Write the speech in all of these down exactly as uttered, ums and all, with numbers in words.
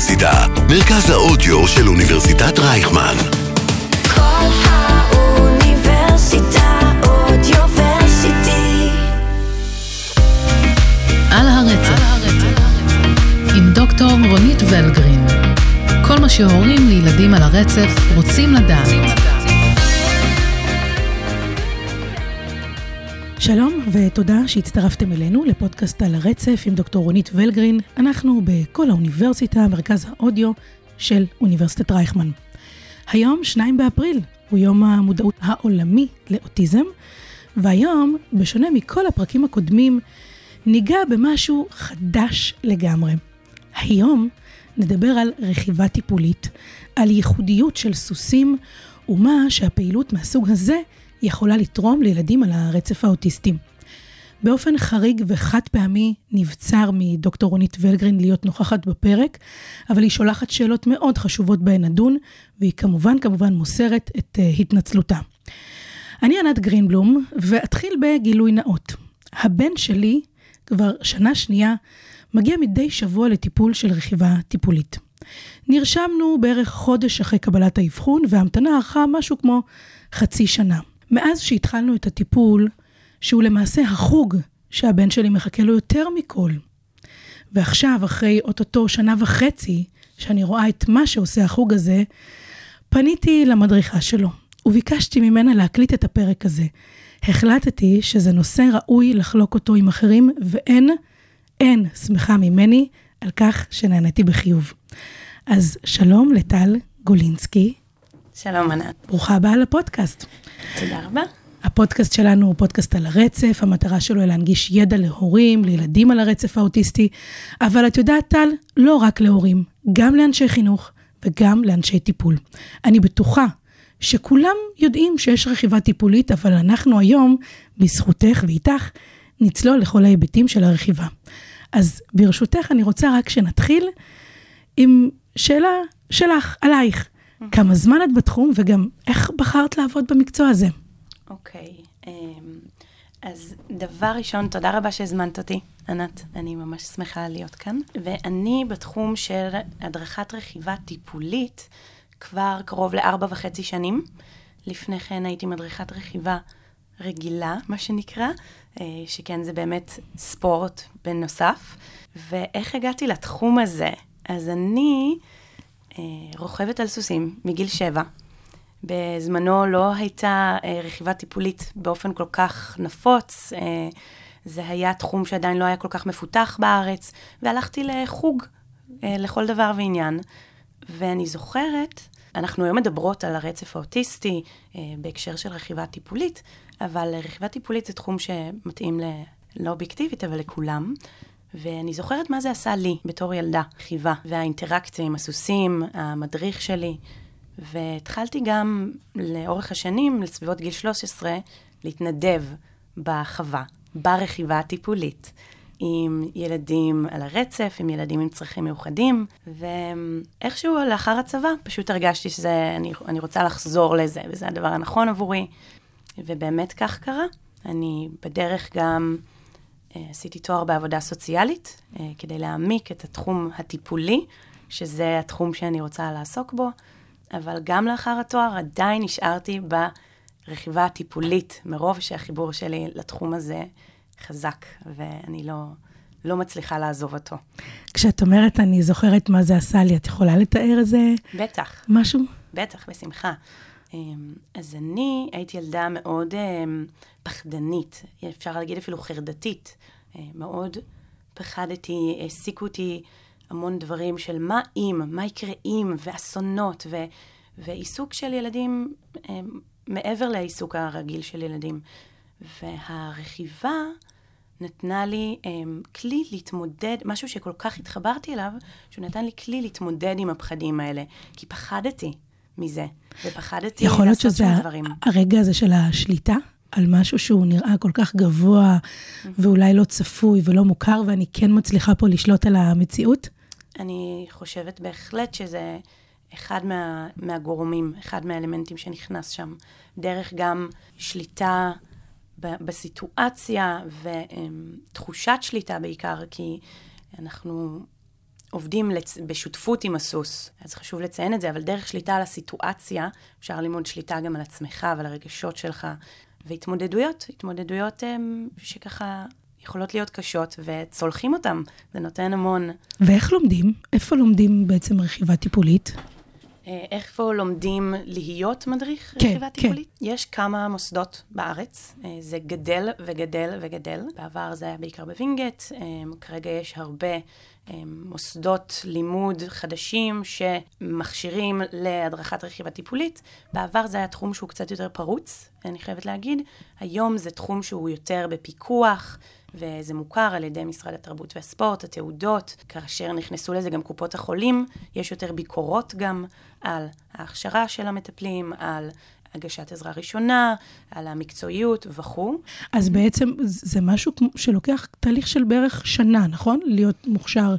האוניברסיטה, מרכז האודיו של אוניברסיטת רייכמן. כל האוניברסיטה אודיוורסיטי. על הרצף, עם דוקטור רונית ולגרין. כל מה שהורים לילדים על הרצף רוצים לדעת. שלום ותודה שהצטרפתם אלינו לפודקאסט על הרצף עם דוקטור רונית ולגרין. אנחנו בכל האוניברסיטה, מרכז האודיו של אוניברסיטת רייכמן. היום שניים באפריל הוא יום המודעות העולמי לאוטיזם, והיום, בשונה מכל הפרקים הקודמים, ניגע במשהו חדש לגמרי. היום נדבר על רכיבה טיפולית, על ייחודיות של סוסים ומה שהפעילות מהסוג הזה יכולה לתרום לילדים על הרצף האוטיסטי. באופן חריג וחד פעמי נבצר מדוקטור רונית ולגרין להיות נוכחת בפרק, אבל היא שולחת שאלות מאוד חשובות בהן נדון, והיא כמובן כמובן מוסרת את uh, התנצלותה. אני ענת גרינבלום, ואתחיל בגילוי נאות. הבן שלי כבר שנה שנייה מגיע מדי שבוע לטיפול של רכיבה טיפולית. נרשמנו בערך חודש אחרי קבלת האבחון, וההמתנה ערכה משהו כמו חצי שנה. מאז שהתחלנו את הטיפול, שהוא למעשה החוג שהבן שלי מחכה לו יותר מכל. ועכשיו, אחרי אותו שנה וחצי, שאני רואה את מה שעושה החוג הזה, פניתי למדריכה שלו, וביקשתי ממנה להקליט את הפרק הזה. החלטתי שזה נושא ראוי לחלוק אותו עם אחרים, ואין, אין שמחה ממני על כך שנעניתי בחיוב. אז שלום לטל גולינסקי. שלום ענת. ברוכה הבאה לפודקאסט. תודה רבה. הפודקאסט שלנו הוא פודקאסט על הרצף, המטרה שלו היא להנגיש ידע להורים, לילדים על הרצף האוטיסטי, אבל את יודעת טל, לא רק להורים, גם לאנשי חינוך וגם לאנשי טיפול. אני בטוחה שכולם יודעים שיש רכיבה טיפולית, אבל אנחנו היום, בזכותך ואיתך, נצלול לכל ההיבטים של הרכיבה. אז ברשותך אני רוצה רק שנתחיל עם שאלה שלך, עלייך. כמה זמן את בתחום, וגם איך בחרת לעבוד במקצוע הזה? אוקיי, אז דבר ראשון, תודה רבה שהזמנת אותי, ענת, אני ממש שמחה להיות כאן, ואני בתחום של הדרכת רכיבה טיפולית כבר קרוב לארבע וחצי שנים, לפני כן הייתי מדריכת רכיבה רגילה, מה שנקרא, שכן זה באמת ספורט בנוסף, ואיך הגעתי לתחום הזה? אז אני רוכבת על סוסים מגיל שבע. בזמנו לא הייתה רכיבה טיפולית באופן כל כך נפוץ, זה היה תחום שעדיין לא היה כל כך מפותח בארץ, והלכתי לחוג לכל דבר ועניין. ואני זוכרת, אנחנו היום מדברות על הרצף האוטיסטי בהקשר של רכיבה טיפולית, אבל רכיבה טיפולית זה תחום שמתאים לא אובייקטיבית, אבל לכולם. ואני זוכרת מה זה עשה לי בתור ילדה, רכיבה, והאינטראקציה עם הסוסים, המדריך שלי. והתחלתי גם לאורך השנים, לסביבות גיל שלוש עשרה, להתנדב בחווה, ברכיבה הטיפולית, עם ילדים על הרצף, עם ילדים עם צרכים מיוחדים, ואיכשהו לאחר הצבא פשוט הרגשתי שזה, אני, אני רוצה לחזור לזה, וזה הדבר הנכון עבורי, ובאמת כך קרה. אני בדרך גם עשיתי תואר בעבודה סוציאלית, כדי להעמיק את התחום הטיפולי, שזה התחום שאני רוצה לעסוק בו, אבל גם לאחר התואר עדיין נשארתי ברכיבה הטיפולית, מרוב שהחיבור שלי לתחום הזה חזק, ואני לא, לא מצליחה לעזוב אותו. כשאת אומרת, אני זוכרת מה זה עשה לי, את יכולה לתאר איזה בטח. משהו? בטח, בשמחה. אז אני הייתי ילדה מאוד פחדנית, אפשר להגיד אפילו חרדתית, מאוד פחדתי, העסיקו אותי המון דברים של מה אם, מה יקרה אם, ואסונות, ו- ועיסוק של ילדים, מעבר לעיסוק הרגיל של ילדים. והרכיבה נתנה לי כלי להתמודד, משהו שכל כך התחברתי אליו, שהוא נתן לי כלי להתמודד עם הפחדים האלה, כי פחדתי. מזה, ופחדתי לעשות שום דברים. הרגע הזה של השליטה על משהו שהוא נראה כל כך גבוה, ואולי לא צפוי ולא מוכר, ואני כן מצליחה פה לשלוט על המציאות? אני חושבת בהחלט שזה אחד מה, מהגורמים, אחד מהאלמנטים שנכנס שם, דרך גם שליטה ב- בסיטואציה, ותחושת שליטה בעיקר, כי אנחנו עובדים בשותפות עם הסוס, אז חשוב לציין את זה, אבל דרך שליטה על הסיטואציה, אפשר ללמוד שליטה גם על עצמך ועל הרגשות שלך, והתמודדויות, התמודדויות שככה יכולות להיות קשות, וצולחים אותם, זה נותן המון. ואיך לומדים? איפה לומדים בעצם רכיבה טיפולית? איפה לומדים להיות מדריך כן, רכיבה טיפולית? כן. יש כמה מוסדות בארץ, זה גדל וגדל וגדל. בעבר זה היה בעיקר בווינגט, כרגע יש הרבה מוסדות לימוד חדשים שמכשירים להדרכת רכיבה טיפולית. בעבר זה היה תחום שהוא קצת יותר פרוץ, אני חייבת להגיד. היום זה תחום שהוא יותר בפיקוח, וזה מוכר על ידי משרד התרבות והספורט, התעודות, כאשר נכנסו לזה גם קופות החולים, יש יותר ביקורות גם על ההכשרה של המטפלים, על הגשת עזרה ראשונה, על המקצועיות וכו'. אז בעצם זה משהו שלוקח תהליך של בערך שנה, נכון? להיות מוכשר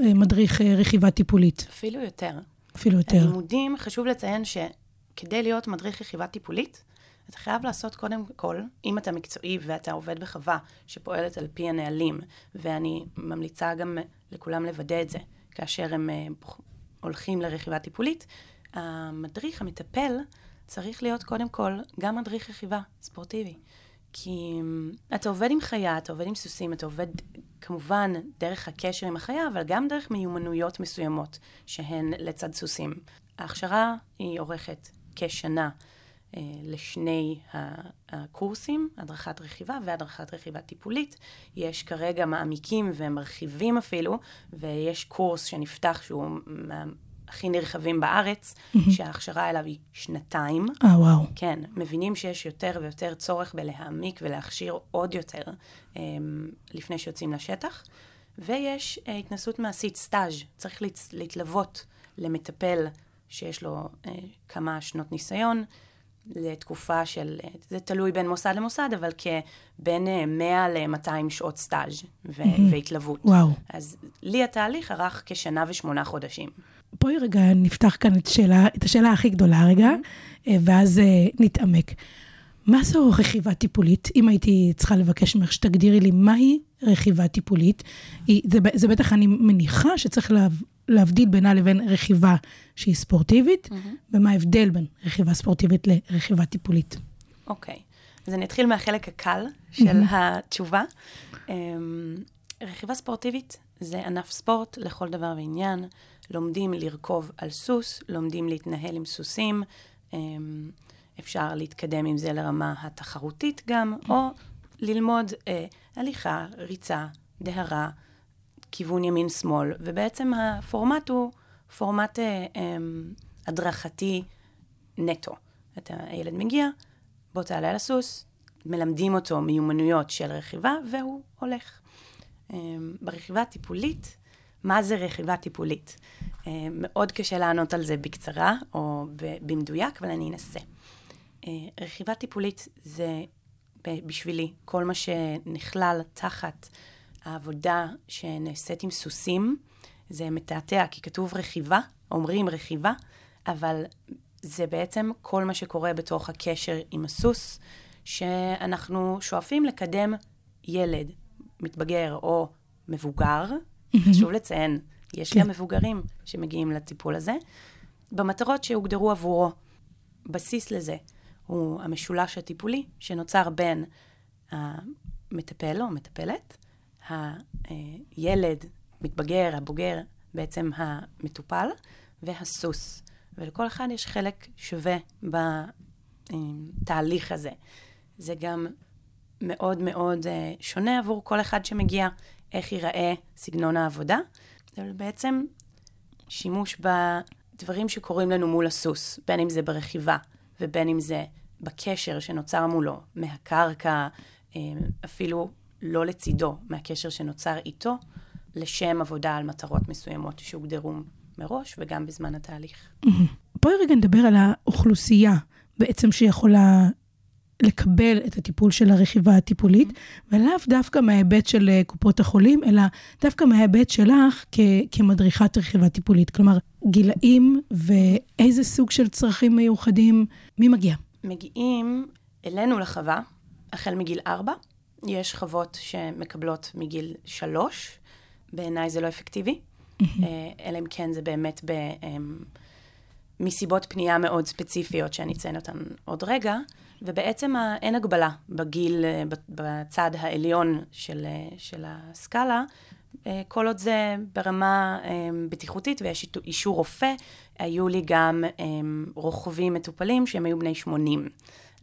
מדריך רכיבה טיפולית. אפילו יותר. אפילו יותר. הלימודים, חשוב לציין שכדי להיות מדריך רכיבה טיפולית, אתה חייב לעשות קודם כל, אם אתה מקצועי ואתה עובד בחווה שפועלת על פי הנהלים, ואני ממליצה גם לכולם לוודא את זה, כאשר הם הולכים לרכיבה טיפולית, המדריך, המטפל, צריך להיות קודם כל גם מדריך רכיבה ספורטיבי. כי אתה עובד עם חיה, אתה עובד עם סוסים, אתה עובד כמובן דרך הקשר עם החיה, אבל גם דרך מיומנויות מסוימות שהן לצד סוסים. ההכשרה היא אורכת כשנה. לשני הקורסים, הדרכת רכיבה והדרכת רכיבה טיפולית. יש כרגע מעמיקים ומרחיבים אפילו, ויש קורס שנפתח שהוא הכי נרחבים בארץ, שההכשרה אליו היא שנתיים. אה, וואו. כן, מבינים שיש יותר ויותר צורך בלהעמיק ולהכשיר עוד יותר לפני שיוצאים לשטח. ויש התנסות מעשית, סטאז', צריך להתלוות למטפל שיש לו כמה שנות ניסיון, לתקופה של, זה תלוי בין מוסד למוסד, אבל כבין מאה עד מאתיים שעות סטאז' ו- mm-hmm. והתלוות. וואו. אז לי התהליך ערך כשנה ושמונה חודשים. בואי רגע נפתח כאן את, שאלה, את השאלה הכי גדולה רגע, mm-hmm. ואז נתעמק. מה זו רכיבה טיפולית? אם הייתי צריכה לבקש ממך שתגדירי לי מהי רכיבה טיפולית, היא, זה, זה בטח אני מניחה שצריך לה... להבדיל בינה לבין רכיבה שהיא ספורטיבית, mm-hmm. ומה ההבדל בין רכיבה ספורטיבית לרכיבה טיפולית. אוקיי, okay. אז אני אתחיל מהחלק הקל של mm-hmm. התשובה. Um, רכיבה ספורטיבית זה ענף ספורט לכל דבר ועניין, לומדים לרכוב על סוס, לומדים להתנהל עם סוסים, um, אפשר להתקדם עם זה לרמה התחרותית גם, mm-hmm. או ללמוד uh, הליכה, ריצה, דהרה, כיוון ימין-שמאל, ובעצם הפורמט הוא פורמט אה, אה, הדרכתי נטו. אתה, הילד מגיע, בוא תעלה על הסוס, מלמדים אותו מיומנויות של רכיבה, והוא הולך. אה, ברכיבה טיפולית, מה זה רכיבה טיפולית? אה, מאוד קשה לענות על זה בקצרה, או ב- במדויק, אבל אני אנסה. אה, רכיבה טיפולית זה ב- בשבילי, כל מה שנכלל תחת העבודה שנעשית עם סוסים, זה מתעתע, כי כתוב רכיבה, אומרים רכיבה, אבל זה בעצם כל מה שקורה בתוך הקשר עם הסוס, שאנחנו שואפים לקדם ילד, מתבגר או מבוגר, חשוב לציין, יש גם מבוגרים שמגיעים לטיפול הזה, במטרות שהוגדרו עבורו. בסיס לזה הוא המשולש הטיפולי, שנוצר בין המטפל או מטפלת, הילד, מתבגר, הבוגר, בעצם המטופל, והסוס. ולכל אחד יש חלק שווה בתהליך הזה. זה גם מאוד מאוד שונה עבור כל אחד שמגיע, איך ייראה סגנון העבודה. אבל בעצם שימוש בדברים שקורים לנו מול הסוס, בין אם זה ברכיבה, ובין אם זה בקשר שנוצר מולו, מהקרקע, אפילו לא לצידו, מהקשר שנוצר איתו, לשם עבודה על מטרות מסוימות שהוגדרו מראש, וגם בזמן התהליך. בואי רגע נדבר על האוכלוסייה, בעצם שיכולה לקבל את הטיפול של הרכיבה הטיפולית, ולאו דווקא מההיבט של קופות החולים, אלא דווקא מההיבט שלך כמדריכת רכיבה טיפולית. כלומר, גילאים ואיזה סוג של צרכים מיוחדים, מי מגיע? מגיעים אלינו לחווה, החל מגיל ארבע, יש חוות שמקבלות מגיל שלוש, בעיניי זה לא אפקטיבי, אלא אם כן זה באמת מסיבות פנייה מאוד ספציפיות שאני אציין אותן עוד רגע, ובעצם אין הגבלה בגיל, בצד העליון של, של הסקאלה, כל עוד זה ברמה בטיחותית, ויש אישור רופא, היו לי גם רוכבים מטופלים שהם היו בני שמונים.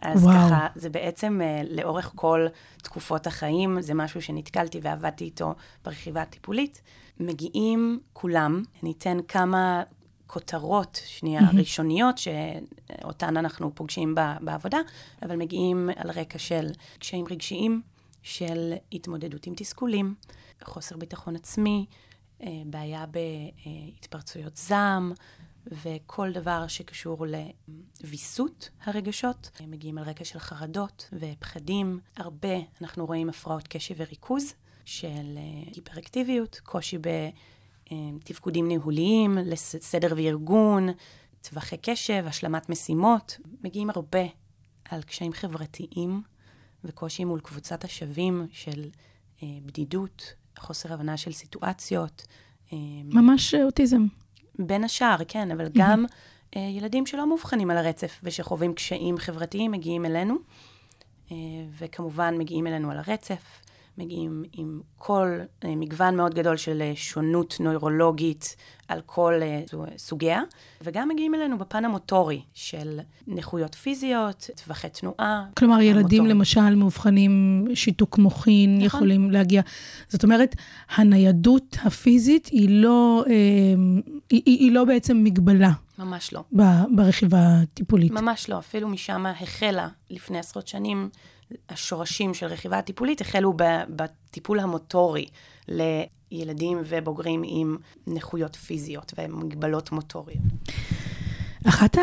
אז וואו. ככה, זה בעצם לאורך כל תקופות החיים, זה משהו שנתקלתי ועבדתי איתו ברכיבה הטיפולית. מגיעים כולם, ניתן כמה כותרות שנייה mm-hmm. ראשוניות, שאותן אנחנו פוגשים בעבודה, אבל מגיעים על רקע של קשיים רגשיים, של התמודדות עם תסכולים, חוסר ביטחון עצמי, בעיה בהתפרצויות זעם, וכל דבר שקשור לוויסות הרגשות. מגיעים על רקע של חרדות ופחדים. הרבה אנחנו רואים הפרעות קשב וריכוז, של היפראקטיביות, קושי בתפקודים ניהוליים, לסדר וארגון, טווחי קשב, השלמת משימות. מגיעים הרבה על קשיים חברתיים, וקושי מול קבוצת השווים של בדידות, חוסר הבנה של סיטואציות. ממש אוטיזם. בין השאר, כן, אבל גם mm-hmm. ילדים שלא מובחנים על הרצף, ושחווים קשיים חברתיים, מגיעים אלינו, וכמובן מגיעים אלינו על הרצף, מגיעים עם כל מגוון מאוד גדול של שונות נוירולוגית, על כל סוגיה, וגם מגיעים אלינו בפן המוטורי, של נכויות פיזיות, טווחי תנועה. כלומר, ילדים המוטורי. למשל מאובחנים שיתוק מוחין, נכון. יכולים להגיע. זאת אומרת, הניידות הפיזית היא לא, היא, היא לא בעצם מגבלה. ממש לא. ברכיבה הטיפולית. ממש לא, אפילו משם החלה לפני עשרות שנים, השורשים של רכיבה הטיפולית החלו בטיפול המוטורי לילדים ובוגרים עם נכויות פיזיות ומגבלות מוטוריות. אחת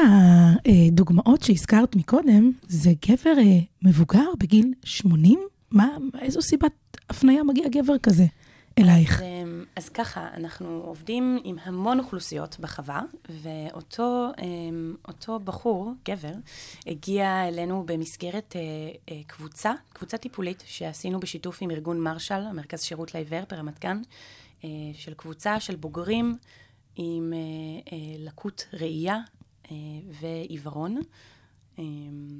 הדוגמאות שהזכרת מקודם, זה גבר מבוגר בגיל שמונים. מה, איזו סיבת הפניה מגיע גבר כזה אלייך? אז, אז ככה, אנחנו עובדים עם המון אוכלוסיות בחווה, ואותו אותו בחור, גבר, הגיע אלינו במסגרת קבוצה, קבוצה טיפולית שעשינו בשיתוף עם ארגון מרשל, המרכז שירות לעיוור ברמת גן, של קבוצה של בוגרים עם לקות ראייה ועיוורון,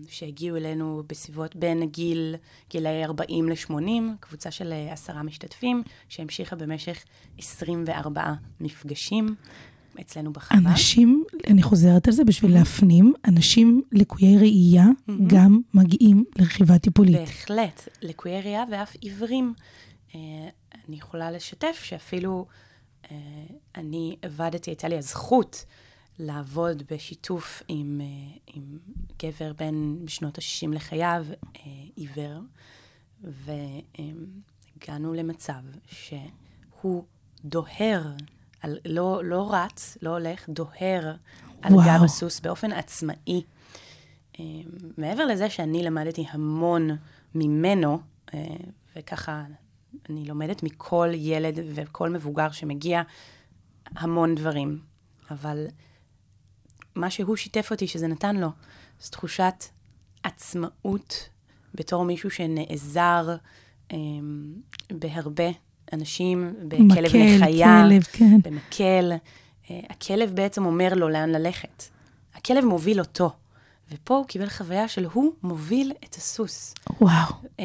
שהגיעו אלינו בסביבות בין גיל, גילי ארבעים לשמונים, קבוצה של עשרה משתתפים, שהמשיכה במשך עשרים וארבעה מפגשים אצלנו בחווה. אנשים, אני חוזרת על זה בשביל להפנים, אנשים לקויי ראייה גם מגיעים לרכיבה טיפולית. בהחלט, לקויי ראייה ואף עיוורים. אני יכולה לשתף שאפילו אני עבדתי, הייתה לי הזכות לעבוד בשיתוף עם, עם גבר בן בשנות ה-שישים לחייו, עיוור, והגענו למצב שהוא דוהר, על, לא, לא רץ, לא הולך, דוהר על גב הסוס באופן עצמאי. מעבר לזה שאני למדתי המון ממנו, וככה אני לומדת מכל ילד וכל מבוגר שמגיע המון דברים, אבל מה שהוא שיתף אותי, שזה נתן לו, זו תחושת עצמאות, בתור מישהו שנעזר אה, בהרבה אנשים, בכלב לחיה, כלב, כן. במקל. אה, הכלב בעצם אומר לו לאן ללכת. הכלב מוביל אותו, ופה הוא קיבל חוויה של הוא מוביל את הסוס. וואו. אה,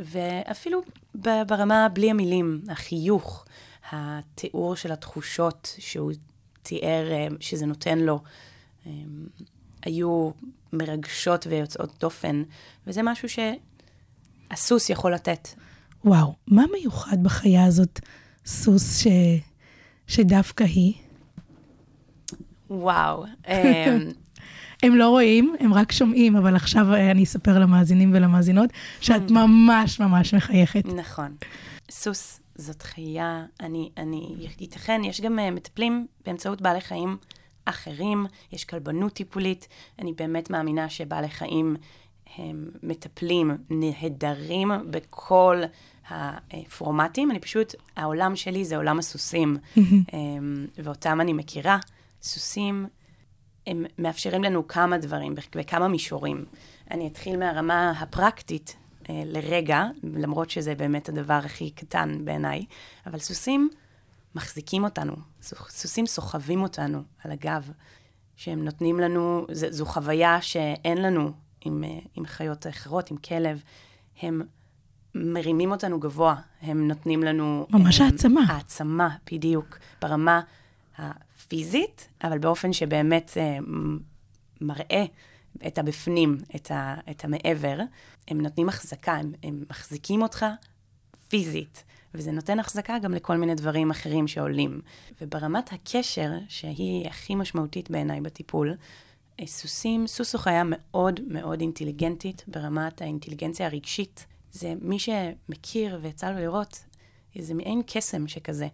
ואפילו ברמה בלי המילים, החיוך, התיאור של התחושות שהוא תיאר שזה נותן לו, היו מרגשות ויוצאות דופן, וזה משהו שהסוס יכול לתת. וואו, מה מיוחד בחיה הזאת, סוס ש... שדווקא היא? וואו. הם לא רואים, הם רק שומעים, אבל עכשיו אני אספר למאזינים ולמאזינות, שאת ממש ממש מחייכת. נכון. סוס זאת חיה, אני, אני, ייתכן, יש גם מטפלים באמצעות בעלי חיים אחרים, יש כלבנות טיפולית, אני באמת מאמינה שבעלי חיים הם מטפלים נהדרים בכל הפורמטים, אני פשוט, העולם שלי זה עולם הסוסים, ואותם אני מכירה, סוסים, הם מאפשרים לנו כמה דברים, בכמה מישורים. אני אתחיל מהרמה הפרקטית, לרגע, למרות שזה באמת הדבר הכי קטן בעיניי, אבל סוסים מחזיקים אותנו, סוסים סוחבים אותנו על הגב, שהם נותנים לנו, זו, זו חוויה שאין לנו עם, עם חיות אחרות, עם כלב, הם מרימים אותנו גבוה, הם נותנים לנו... ממש העצמה. העצמה, בדיוק, ברמה הפיזית, אבל באופן שבאמת מראה את הבפנים, את, ה, את המעבר, הם נותנים החזקה, הם, הם מחזיקים אותך פיזית, וזה נותן החזקה גם לכל מיני דברים אחרים שעולים. וברמת הקשר, שהיא הכי משמעותית בעיניי בטיפול, סוסים, סוס הוא חיה מאוד מאוד אינטליגנטית, ברמת האינטליגנציה הרגשית. זה מי שמכיר ויצא לו לראות, זה מעין קסם שכזה.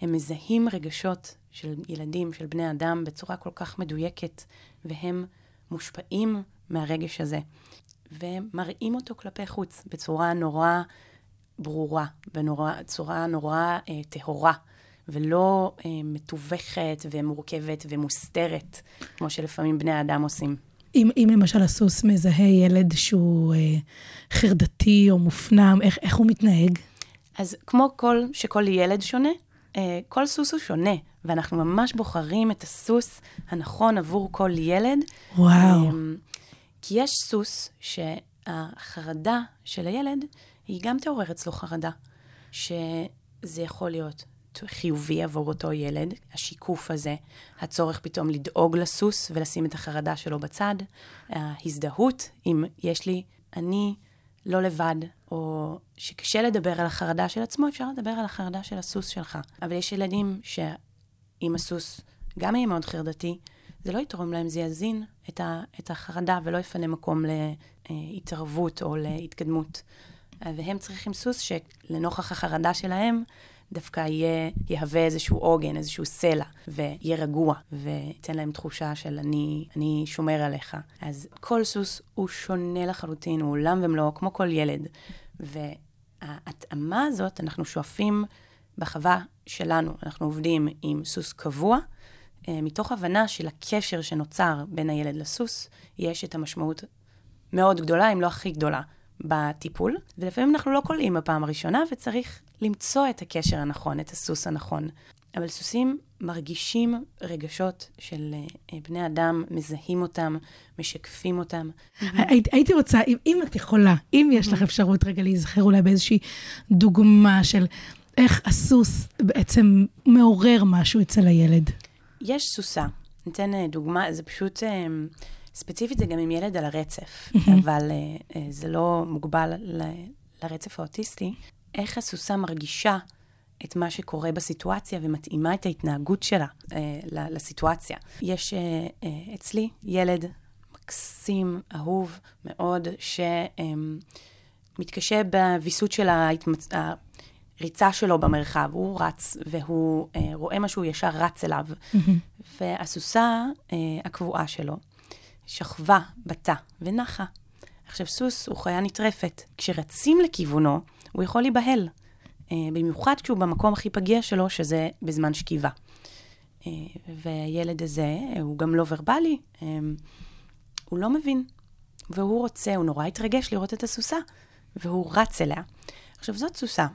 הם מזהים רגשות של ילדים, של בני אדם, בצורה כל כך מדויקת, והם מושפעים מהרגש הזה. ומראים אותו כלפי חוץ, בצורה נורא... ברורה, בצורה נורא אה, טהורה, ולא אה, מתווכת ומורכבת ומוסתרת, כמו שלפעמים בני האדם עושים. אם, אם למשל הסוס מזהה ילד שהוא אה, חרדתי או מופנם, איך, איך הוא מתנהג? אז כמו כל, שכל ילד שונה, אה, כל סוס הוא שונה, ואנחנו ממש בוחרים את הסוס הנכון עבור כל ילד. וואו. אה, כי יש סוס שהחרדה של הילד, היא גם תעורר אצלו חרדה, שזה יכול להיות חיובי עבור אותו ילד, השיקוף הזה, הצורך פתאום לדאוג לסוס ולשים את החרדה שלו בצד, ההזדהות, אם יש לי, אני לא לבד, או שקשה לדבר על החרדה של עצמו, אפשר לדבר על החרדה של הסוס שלך. אבל יש ילדים שאם הסוס גם יהיה מאוד חרדתי, זה לא יתרום להם, זה יזין את החרדה ולא יפנה מקום להתערבות או להתקדמות. והם צריכים סוס שלנוכח החרדה שלהם, דווקא יהיה, יהווה איזשהו עוגן, איזשהו סלע, ויהיה רגוע, ויתן להם תחושה של אני, אני שומר עליך. אז כל סוס הוא שונה לחלוטין, הוא עולם ומלואו, כמו כל ילד. וההתאמה הזאת, אנחנו שואפים בחווה שלנו, אנחנו עובדים עם סוס קבוע, מתוך הבנה של הקשר שנוצר בין הילד לסוס, יש את המשמעות מאוד גדולה, אם לא הכי גדולה. בטיפול, ולפעמים אנחנו לא קולעים בפעם הראשונה, וצריך למצוא את הקשר הנכון, את הסוס הנכון. אבל סוסים מרגישים רגשות של בני אדם, מזהים אותם, משקפים אותם. הייתי רוצה, אם את יכולה, אם יש לך אפשרות רגע להיזכר אולי באיזושהי דוגמה של איך הסוס בעצם מעורר משהו אצל הילד. יש סוסה. ניתן דוגמה, זה פשוט... ספציפית זה גם עם ילד על הרצף, אבל uh, uh, זה לא מוגבל ל, לרצף האוטיסטי. איך הסוסה מרגישה את מה שקורה בסיטואציה ומתאימה את ההתנהגות שלה uh, לסיטואציה. יש uh, uh, אצלי ילד מקסים, אהוב מאוד, שמתקשה um, בוויסות של ההתמצ... הריצה שלו במרחב. הוא רץ והוא uh, רואה משהו ישר רץ אליו. והסוסה uh, הקבועה שלו, שכבה בתא ונחה. עכשיו, סוס הוא חיה נטרפת. כשרצים לכיוונו, הוא יכול להיבהל. במיוחד כשהוא במקום הכי פגיע שלו, שזה בזמן שכיבה. והילד הזה, הוא גם לא ורבלי, הוא לא מבין. והוא רוצה, הוא נורא התרגש לראות את הסוסה, והוא רץ אליה. עכשיו, זאת סוסה,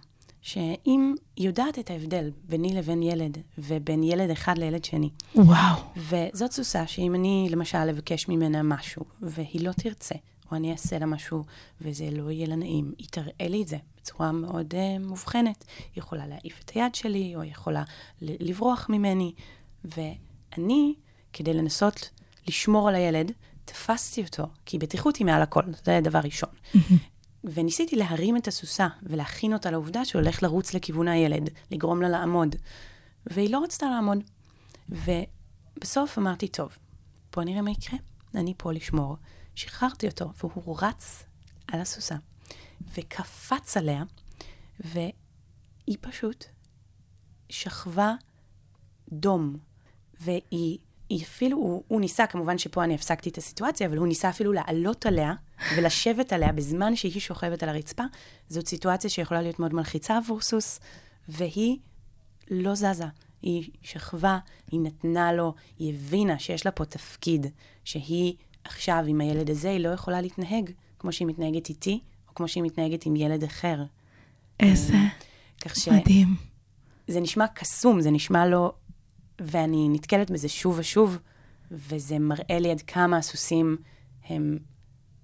שאם יודעת את ההבדל ביני לבין ילד, ובין ילד אחד לילד שני. וואו. וזאת סוסה שאם אני, למשל, אבקש ממנה משהו, והיא לא תרצה, או אני אעשה לה משהו, וזה לא יהיה לה נעים, היא תראה לי את זה בצורה מאוד uh, מובחנת. היא יכולה להעיף את היד שלי, או היא יכולה לברוח ממני. ואני, כדי לנסות לשמור על הילד, תפסתי אותו, כי בטיחות היא מעל הכל, זה הדבר ראשון. וניסיתי להרים את הסוסה ולהכין אותה לעובדה שהולך לרוץ לכיוון הילד, לגרום לה לעמוד. והיא לא רצתה לעמוד. ובסוף אמרתי, טוב, בוא נראה מה יקרה. אני פה לשמור. שחררתי אותו, והוא רץ על הסוסה, וקפץ עליה, והיא פשוט שכבה דום. והיא אפילו, הוא, הוא ניסה, כמובן שפה אני הפסקתי את הסיטואציה, אבל הוא ניסה אפילו לעלות עליה, ולשבת עליה בזמן שהיא שוכבת על הרצפה. זאת סיטואציה שיכולה להיות מאוד מלחיצה עבור סוס, והיא לא זזה. היא שכבה, היא נתנה לו, היא הבינה שיש לה פה תפקיד, שהיא עכשיו עם הילד הזה, היא לא יכולה להתנהג כמו שהיא מתנהגת איתי, או כמו שהיא מתנהגת עם ילד אחר. איזה, כך ש... מדהים. זה נשמע קסום, זה נשמע לו, ואני נתקלת בזה שוב ושוב, וזה מראה לי עד כמה הסוסים הם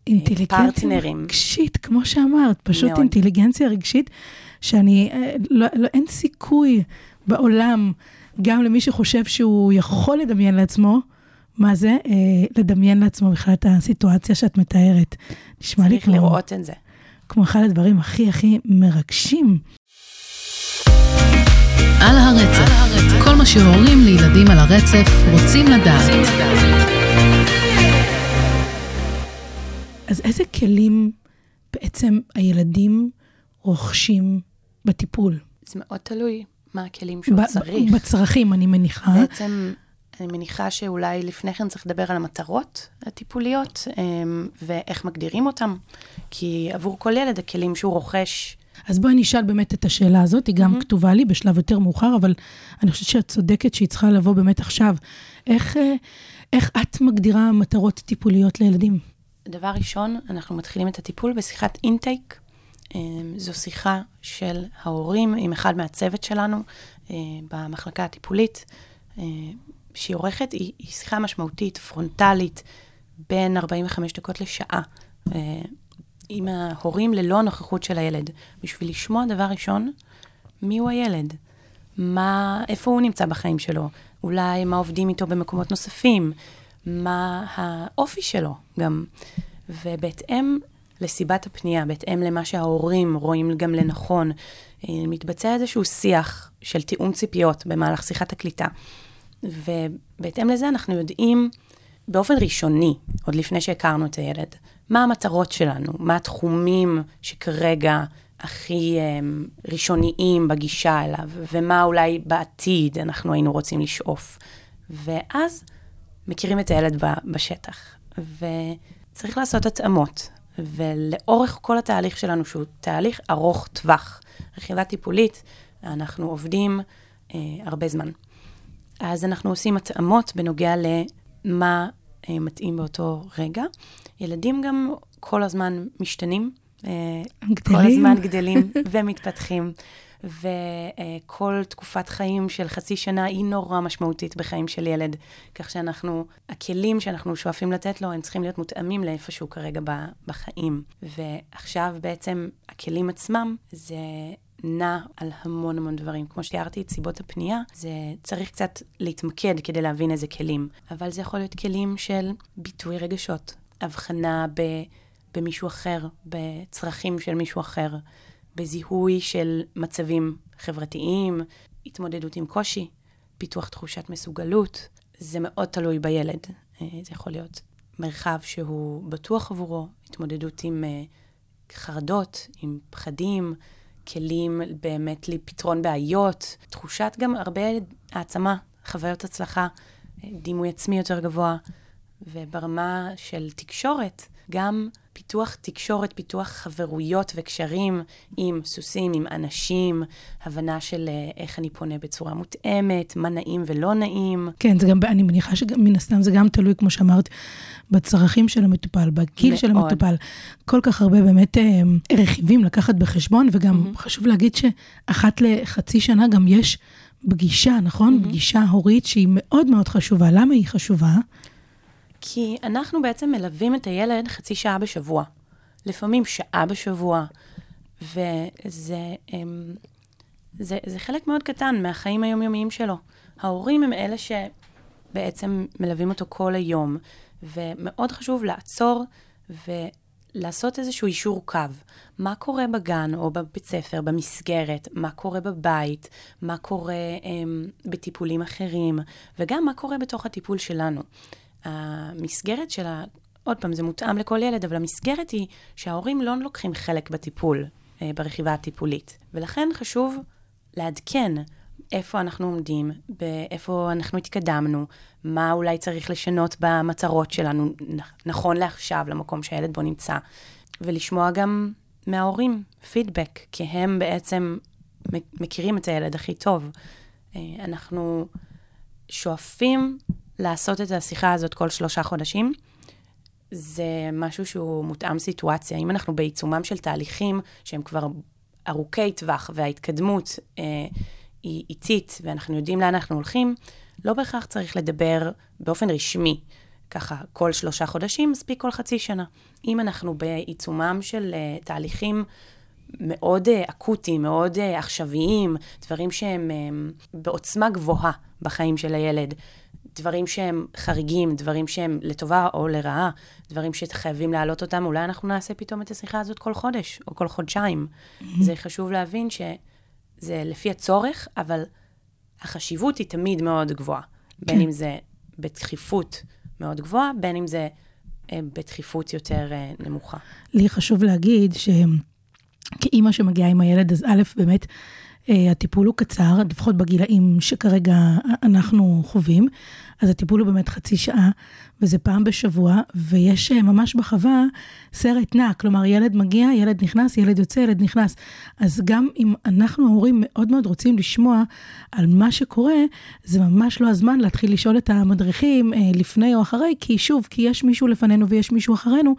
אינטליגנטים רגשית, כמו שאמרת, פשוט מאוד. אינטליגנציה רגשית, שאני, לא, לא, אין סיכוי בעולם, גם למי שחושב שהוא יכול לדמיין לעצמו, מה זה? אה, לדמיין לעצמו בכלל את הסיטואציה שאת מתארת. נשמע לי כמו... צריך לראות את זה. כמו אחד הדברים הכי הכי מרגשים. על הרצף. כל מה שהורים לילדים על הרצף רוצים לדעת. אז איזה כלים בעצם הילדים רוכשים בטיפול? זה מאוד תלוי מה הכלים שהוא צריך. בצרכים, אני מניחה. בעצם... אני מניחה שאולי לפני כן צריך לדבר על המטרות הטיפוליות, ואיך מגדירים אותם, כי עבור כל ילד הכלים שהוא רוכש. אז בואי נשאל באמת את השאלה הזאת, היא גם mm-hmm. כתובה לי בשלב יותר מאוחר, אבל אני חושבת שאת צודקת שהיא צריכה לבוא באמת עכשיו. איך, איך את מגדירה מטרות טיפוליות לילדים? דבר ראשון, אנחנו מתחילים את הטיפול בשיחת אינטייק. זו שיחה של ההורים עם אחד מהצוות שלנו במחלקה הטיפולית, שהיא עורכת, היא, היא שיחה משמעותית, פרונטלית, בין ארבעים וחמש דקות לשעה, עם ההורים ללא הנוכחות של הילד, בשביל לשמוע דבר ראשון, מי הוא הילד? מה, איפה הוא נמצא בחיים שלו? אולי מה עובדים איתו במקומות נוספים? מה האופי שלו גם? ובהתאם לסיבת הפנייה, בהתאם למה שההורים רואים גם לנכון, מתבצע איזשהו שיח של תיאום ציפיות במהלך שיחת הקליטה. ובהתאם לזה אנחנו יודעים באופן ראשוני, עוד לפני שהכרנו את הילד, מה המטרות שלנו, מה התחומים שכרגע הכי um, ראשוניים בגישה אליו, ומה אולי בעתיד אנחנו היינו רוצים לשאוף. ואז מכירים את הילד ב- בשטח, וצריך לעשות התאמות. ולאורך כל התהליך שלנו, שהוא תהליך ארוך טווח, רכיבה טיפולית, אנחנו עובדים uh, הרבה זמן. אז אנחנו עושים התאמות בנוגע למה מתאים באותו רגע. ילדים גם כל הזמן משתנים, גדלים. כל הזמן גדלים ומתפתחים, וכל תקופת חיים של חצי שנה היא נורא משמעותית בחיים של ילד, כך שאנחנו, הכלים שאנחנו שואפים לתת לו, הם צריכים להיות מותאמים לאיפשהו כרגע בחיים. ועכשיו בעצם הכלים עצמם זה... נע על המון המון דברים. כמו שתיארתי את סיבות הפנייה, זה צריך קצת להתמקד כדי להבין איזה כלים. אבל זה יכול להיות כלים של ביטוי רגשות, הבחנה ב, במישהו אחר, בצרכים של מישהו אחר, בזיהוי של מצבים חברתיים, התמודדות עם קושי, פיתוח תחושת מסוגלות. זה מאוד תלוי בילד. זה יכול להיות מרחב שהוא בטוח עבורו, התמודדות עם חרדות, עם פחדים, כלים באמת לפתרון בעיות, תחושת גם הרבה העצמה, חוויות הצלחה, דימוי עצמי יותר גבוה, וברמה של תקשורת, גם פיתוח תקשורת, פיתוח חברויות וקשרים עם סוסים, עם אנשים, הבנה של איך אני פונה בצורה מותאמת, מה נעים ולא נעים. כן, זה גם, אני מניחה שמן הסתם זה גם תלוי, כמו שאמרת, בצרכים של המטופל, בגיל של המטופל. כל כך הרבה באמת רכיבים לקחת בחשבון, וגם mm-hmm. חשוב להגיד שאחת לחצי שנה גם יש פגישה, נכון? Mm-hmm. פגישה הורית שהיא מאוד מאוד חשובה. למה היא חשובה? כי אנחנו בעצם מלווים את הילד חצי שעה בשבוע, לפעמים שעה בשבוע, וזה זה, זה חלק מאוד קטן מהחיים היומיומיים שלו. ההורים הם אלה שבעצם מלווים אותו כל היום, ומאוד חשוב לעצור ולעשות איזשהו אישור קו. מה קורה בגן או בבית ספר, במסגרת, מה קורה בבית, מה קורה הם, בטיפולים אחרים, וגם מה קורה בתוך הטיפול שלנו. המסגרת שלה, עוד פעם זה מותאם לכל ילד, אבל המסגרת היא שההורים לא לוקחים חלק בטיפול, ברכיבה הטיפולית. ולכן חשוב לעדכן איפה אנחנו עומדים, באיפה אנחנו התקדמנו, מה אולי צריך לשנות במטרות שלנו, נכון לעכשיו, למקום שהילד בו נמצא. ולשמוע גם מההורים פידבק, כי הם בעצם מכירים את הילד הכי טוב. אנחנו שואפים לעשות את השיחה הזאת כל שלושה חודשים, זה משהו שהוא מותאם סיטואציה. אם אנחנו בעיצומם של תהליכים שהם כבר ארוכי טווח, וההתקדמות אה, היא איצית, ואנחנו יודעים לאן אנחנו הולכים, לא בהכרח צריך לדבר באופן רשמי, ככה כל שלושה חודשים, מספיק כל חצי שנה. אם אנחנו בעיצומם של uh, תהליכים מאוד uh, אקוטיים, מאוד uh, עכשוויים, דברים שהם um, בעוצמה גבוהה בחיים של הילד, דברים שהם חריגים, דברים שהם לטובה או לרעה, דברים שחייבים להעלות אותם, אולי אנחנו נעשה פתאום את השיחה הזאת כל חודש או כל חודשיים. Mm-hmm. זה חשוב להבין שזה לפי הצורך, אבל החשיבות היא תמיד מאוד גבוהה. Okay. בין אם זה בדחיפות מאוד גבוהה, בין אם זה בדחיפות יותר נמוכה. לי חשוב להגיד שכאימא שמגיעה עם הילד, אז א', באמת, הטיפול הוא קצר, לפחות בגילאים שכרגע אנחנו חווים, אז הטיפול הוא באמת חצי שעה, וזה פעם בשבוע, ויש ממש בחווה סרט נע, כלומר ילד מגיע, ילד נכנס, ילד יוצא, ילד נכנס, אז גם אם אנחנו ההורים מאוד מאוד רוצים לשמוע על מה שקורה, זה ממש לא הזמן להתחיל לשאול את המדריכים לפני או אחרי, כי שוב, כי יש מישהו לפנינו ויש מישהו אחרינו,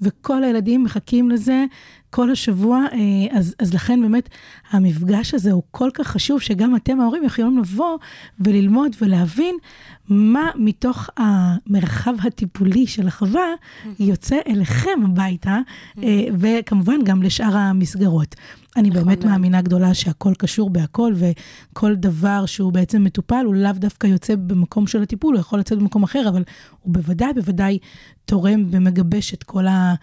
וכל הילדים מחכים לזה כל השבוע, אז, אז לכן באמת המפגש הזה הוא כל כך חשוב, שגם אתם ההורים יכולים לבוא וללמוד ולהבין מה מתוך המרחב הטיפולי של החווה יוצא אליכם הביתה, וכמובן גם לשאר המסגרות. אני באמת מאמינה גדולה שהכל קשור בהכל, וכל דבר שהוא בעצם מטופל, הוא לאו דווקא יוצא במקום של הטיפול, הוא יכול לצאת במקום אחר, אבל הוא בוודאי, בוודאי תורם ומגבש את כל ה...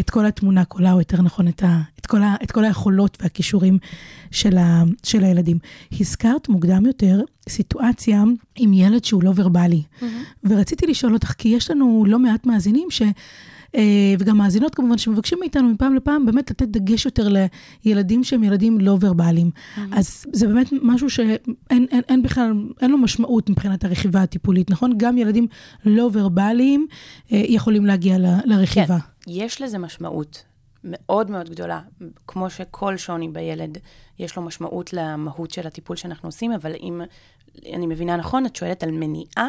את כל התמונה כולה, או יותר נכון, את, ה, את, כל, ה, את כל היכולות והכישורים של, ה, של הילדים. הזכרת מוקדם יותר סיטואציה עם ילד שהוא לא ורבלי. Mm-hmm. ורציתי לשאול אותך, כי יש לנו לא מעט מאזינים ש... וגם מאזינות כמובן שמבקשים מאיתנו מפעם לפעם באמת לתת דגש יותר לילדים שהם ילדים לא ורבליים. אז זה באמת משהו שאין, אין, אין בכלל, אין לו משמעות מבחינת הרכיבה הטיפולית, נכון? גם ילדים לא ורבליים יכולים להגיע לרכיבה. כן, יש לזה משמעות מאוד מאוד גדולה, כמו שכל שוני בילד יש לו משמעות למהות של הטיפול שאנחנו עושים, אבל אם אני מבינה נכון, את שואלת על מניעה,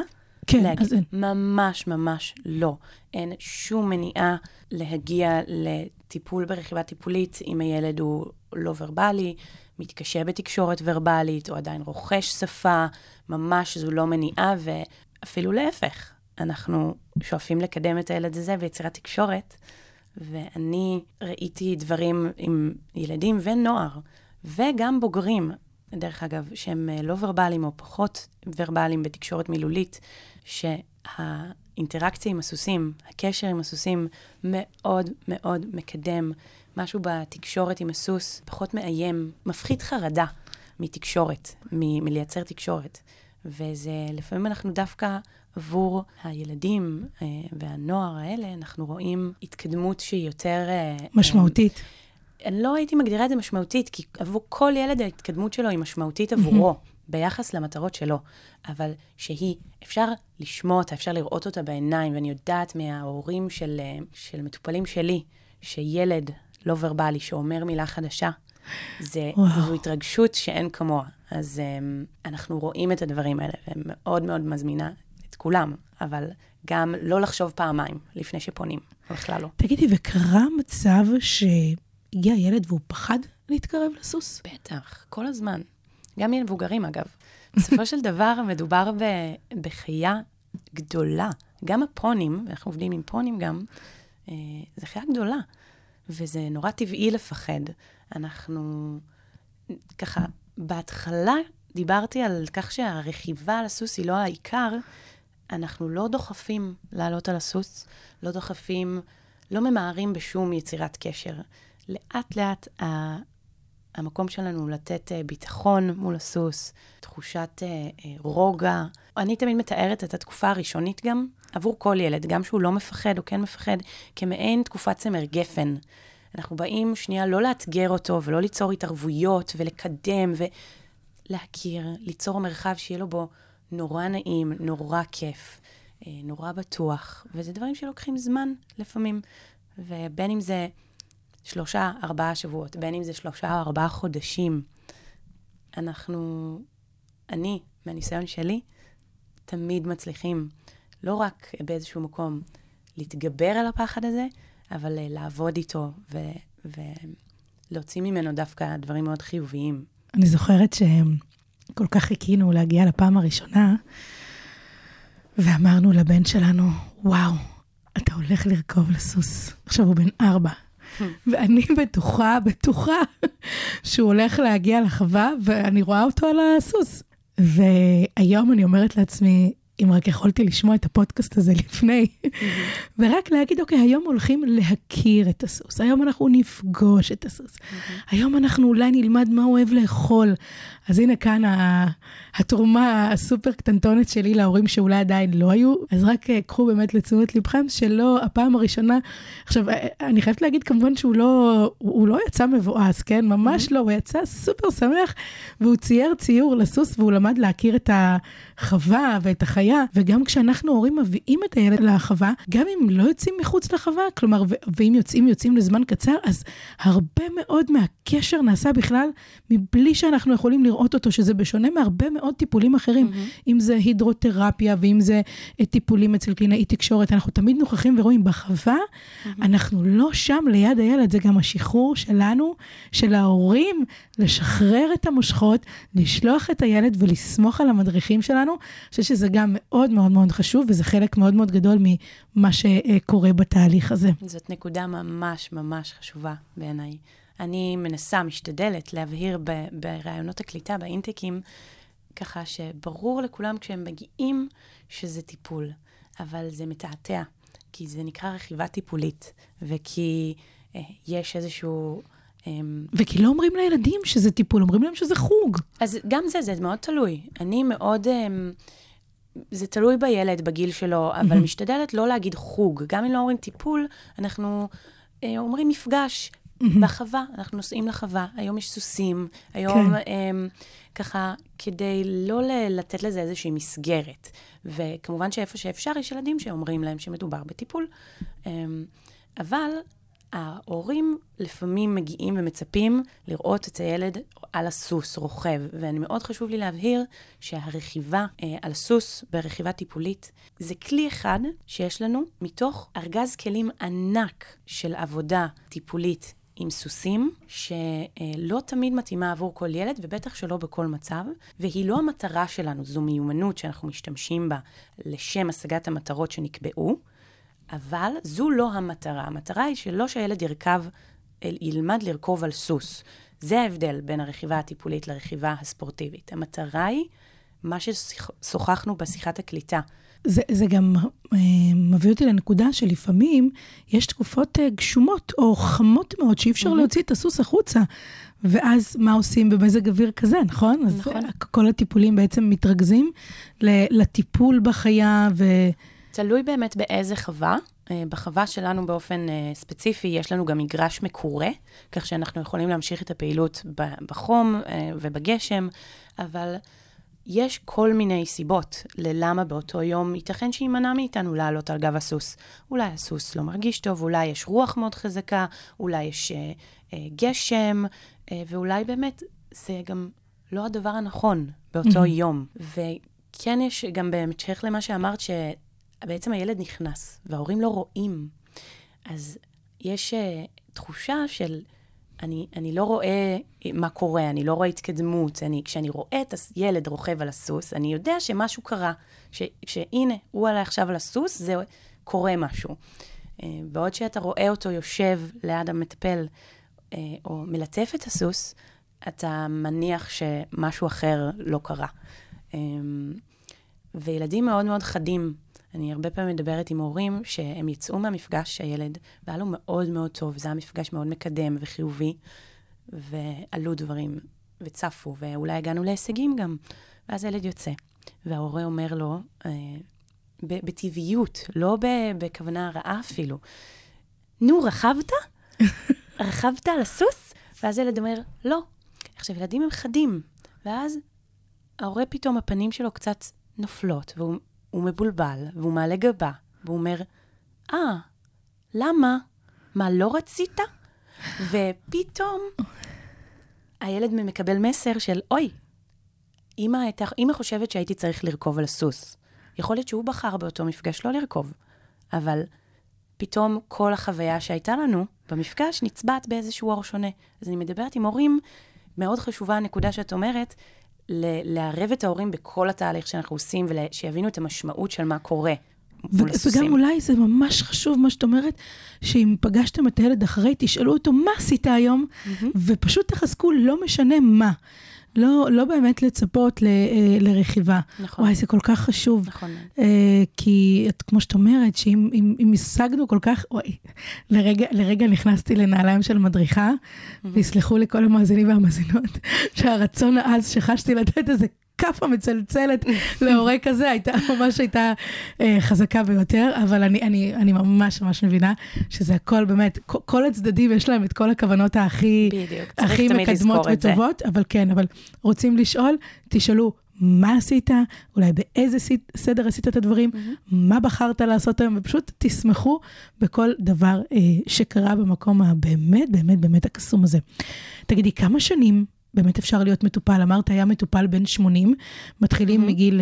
כן, אז אין. ממש ממש לא. אין שום מניעה להגיע לטיפול ברכיבה טיפולית אם הילד הוא לא ורבלי, מתקשה בתקשורת ורבלית, או עדיין רוכש שפה, ממש זו לא מניעה, ואפילו להפך. אנחנו שואפים לקדם את הילד הזה ביצירת תקשורת, ואני ראיתי דברים עם ילדים ונוער, וגם בוגרים, דרך אגב, שהם לא ורבליים או פחות ורבליים בתקשורת מילולית, שהאינטראקציה עם הסוסים, הקשר עם הסוסים, מאוד מאוד מקדם. משהו בתקשורת עם הסוס פחות מאיים, מפחית חרדה מתקשורת, מ- מלייצר תקשורת. וזה, לפעמים אנחנו דווקא עבור הילדים אה, והנוער האלה, אנחנו רואים התקדמות שהיא יותר... אה, משמעותית. אה, אני לא הייתי מגדירה את זה משמעותית, כי עבור כל ילד ההתקדמות שלו היא משמעותית עבורו, ביחס למטרות שלו. אבל שהיא, אפשר לשמוע אותה, אפשר לראות אותה בעיניים, ואני יודעת מההורים של, של מטופלים שלי, שילד לא ורבלי שאומר מילה חדשה, זה, זו התרגשות שאין כמוה. אז אנחנו רואים את הדברים האלה, ומאוד מאוד מזמינה את כולם, אבל גם לא לחשוב פעמיים לפני שפונים, בכלל לא. תגידי, וקרה מצב ש... הגיע ילד והוא פחד להתקרב לסוס? בטח, כל הזמן. גם מבוגרים, אגב. בסופו של דבר, מדובר ב- בחיה גדולה. גם הפונים, אנחנו עובדים עם פונים גם, אה, זה חיה גדולה. וזה נורא טבעי לפחד. אנחנו, ככה, בהתחלה דיברתי על כך שהרכיבה על הסוס היא לא העיקר. אנחנו לא דוחפים לעלות על הסוס, לא דוחפים, לא ממהרים בשום יצירת קשר. לאט לאט המקום שלנו לתת ביטחון מול הסוס, תחושת רוגע. אני תמיד מתארת את התקופה הראשונית גם, עבור כל ילד, גם שהוא לא מפחד או כן מפחד, כמעין תקופת צמר גפן. אנחנו באים שנייה לא לאתגר אותו ולא ליצור התערבויות ולקדם ולהכיר, ליצור מרחב שיהיה לו בו נורא נעים, נורא כיף, נורא בטוח. וזה דברים שלוקחים זמן לפעמים, ובין אם זה... שלושה, ארבעה שבועות, בין אם זה שלושה או ארבעה חודשים. אנחנו, אני, מהניסיון שלי, תמיד מצליחים, לא רק באיזשהו מקום, להתגבר על הפחד הזה, אבל לעבוד איתו, ולהוציא ממנו דווקא דברים מאוד חיוביים. אני זוכרת כל כך חיכינו להגיע לפעם הראשונה, ואמרנו לבן שלנו, וואו, אתה הולך לרכוב לסוס. עכשיו הוא בן ארבע. ואני בטוחה, בטוחה, שהוא הולך להגיע לחווה, ואני רואה אותו על הסוס. והיום אני אומרת לעצמי, אם רק יכולתי לשמוע את הפודקאסט הזה לפני, ורק להגיד, אוקיי, היום הולכים להכיר את הסוס, היום אנחנו נפגוש את הסוס, היום אנחנו אולי נלמד מה הוא אוהב לאכול, אז הנה כאן התרומה הסופר קטנטונת שלי להורים שאולי עדיין לא היו, אז רק קחו באמת לתשומת לבכם, שלא הפעם הראשונה, עכשיו, אני חייבת להגיד כמובן שהוא לא, הוא לא יצא מבואס, כן? ממש לא, הוא יצא סופר שמח, והוא צייר ציור לסוס, והוא למד להכיר את החווה ואת החיים, וגם כשאנחנו הורים מביאים את הילד לחווה, גם אם לא יוצאים מחוץ לחווה, כלומר, ואם יוצאים, יוצאים לזמן קצר, אז הרבה מאוד מהקשר נעשה בכלל, מבלי שאנחנו יכולים לראות אותו, שזה בשונה מהרבה מאוד טיפולים אחרים, אם זה הידרותרפיה, ואם זה טיפולים אצל קלינאי תקשורת, אנחנו תמיד נוכחים ורואים בחווה, אנחנו לא שם ליד הילד, זה גם השחרור שלנו, של ההורים, לשחרר את המושכות, לשלוח את הילד ולסמוך על המדריכים שלנו, אני חושב שזה גם מאוד מאוד מאוד חשוב, וזה חלק מאוד מאוד גדול ממה שקורה בתהליך הזה. זאת נקודה ממש ממש חשובה בעיניי. אני מנסה, משתדלת, להבהיר ב- ברעיונות הקליטה, באינטקים, ככה שברור לכולם כשהם מגיעים שזה טיפול, אבל זה מתעתע, כי זה נקרא רכיבה טיפולית, וכי אה, יש איזשהו... וכי לא אומרים לילדים שזה טיפול, אומרים להם שזה חוג. אז גם זה, זה מאוד תלוי. אני מאוד... זה תלוי בילד, בגיל שלו, אבל משתדלת לא להגיד חוג. גם אם לא אומרים טיפול, אנחנו אומרים מפגש בחווה. אנחנו נוסעים לחווה. היום יש סוסים. היום ככה, כדי לא לתת לזה איזושהי מסגרת. וכמובן שאיפה שאפשר, יש ילדים שאומרים להם שמדובר בטיפול. אבל... ההורים לפעמים מגיעים ומצפים לראות את הילד על הסוס, רוכב, ואני מאוד חשוב לי להבהיר שהרכיבה אה, על הסוס ברכיבה טיפולית, זה כלי אחד שיש לנו מתוך ארגז כלים ענק של עבודה טיפולית עם סוסים, שלא תמיד מתאימה עבור כל ילד, ובטח שלא בכל מצב, והיא לא המטרה שלנו, זו מיומנות שאנחנו משתמשים בה לשם השגת המטרות שנקבעו, אבל זו לא המטרה. המטרה היא שלא שהילד ירכב, ילמד לרכוב על סוס. זה ההבדל בין הרכיבה הטיפולית לרכיבה הספורטיבית. המטרה היא מה ששוחחנו בשיחת הקליטה. זה, זה גם אה, מביא אותי לנקודה שלפעמים יש תקופות אה, גשומות או חמות מאוד שאי אפשר mm-hmm. להוציא את הסוס החוצה. ואז מה עושים במזג אוויר כזה, נכון? נכון. אז כל הטיפולים בעצם מתרכזים לטיפול בחיה ו... תלוי באמת באיזה חווה. בחווה שלנו באופן ספציפי יש לנו גם מגרש מקורה, כך שאנחנו יכולים להמשיך את הפעילות בחום ובגשם, אבל יש כל מיני סיבות ללמה באותו יום ייתכן שימנע מאיתנו לעלות על גב הסוס. אולי הסוס לא מרגיש טוב, אולי יש רוח מאוד חזקה, אולי יש גשם, ואולי באמת זה גם לא הדבר הנכון באותו יום. וכן יש גם בהמשך למה שאמרת ש... בעצם הילד נכנס, וההורים לא רואים. אז יש uh, תחושה של, אני, אני לא רואה מה קורה, אני לא רואה התקדמות. אני, כשאני רואה את הילד רוכב על הסוס, אני יודע שמשהו קרה, ש, שהנה, הוא עלה עכשיו על הסוס, זה קורה משהו. Uh, בעוד שאתה רואה אותו יושב ליד המטפל, uh, או מלטף את הסוס, אתה מניח שמשהו אחר לא קרה. Uh, וילדים מאוד מאוד חדים, אני הרבה פעמים מדברת עם הורים שהם יצאו מהמפגש שהילד, והיה לו מאוד מאוד טוב, זה היה מפגש מאוד מקדם וחיובי, ועלו דברים וצפו, ואולי הגענו להישגים גם, ואז הילד יוצא. וההורה אומר לו, אה, ב- בטבעיות, לא ב- בכוונה רעה אפילו, נו, רכבת? רכבת על הסוס? ואז הילד אומר, לא. עכשיו, ילדים הם חדים, ואז ההורה פתאום, הפנים שלו קצת נופלות, והוא... הוא מבולבל, והוא מעלה גבה, והוא אומר, אה, למה? מה, לא רצית? ופתאום הילד מקבל מסר של, אוי, אמא, אמא חושבת שהייתי צריך לרכוב על הסוס. יכול להיות שהוא בחר באותו מפגש לא לרכוב, אבל פתאום כל החוויה שהייתה לנו במפגש נצבעת באיזשהו אור שונה. אז אני מדברת עם הורים, מאוד חשובה הנקודה שאת אומרת, לערב את ההורים בכל התהליך שאנחנו עושים, ושיבינו את המשמעות של מה קורה. וגם אולי זה ממש חשוב מה שאת אומרת, שאם פגשתם את הילד אחרי, תשאלו אותו מה עשית היום, ופשוט תחזקו לא משנה מה. לא, לא באמת לצפות ל, לרכיבה. נכון. וואי, זה כל כך חשוב. נכון. כי את, כמו שאת אומרת, שאם, אם, אם השגנו כל כך, וואי, לרגע, לרגע נכנסתי לנעליים של מדריכה, ויסלחו לכל המאזינים והמאזינות, שהרצון אז שחשתי לתת איזה כף המצלצלת להורי כזה, הייתה ממש הייתה אה, חזקה ביותר, אבל אני, אני, אני ממש ממש מבינה שזה הכל באמת, כל, כל הצדדים יש להם את כל הכוונות הכי, בדיוק, הכי מקדמות וטובות, אבל כן, אבל רוצים לשאול, תשאלו מה עשית, אולי באיזה סדר עשית את הדברים, mm-hmm. מה בחרת לעשות היום, ופשוט תשמחו בכל דבר אה, שקרה במקום הבאמת, באמת, באמת הקסום הזה. תגידי, כמה שנים באמת אפשר להיות מטופל? אמרת, היה מטופל בין שמונים, מתחילים mm-hmm. מגיל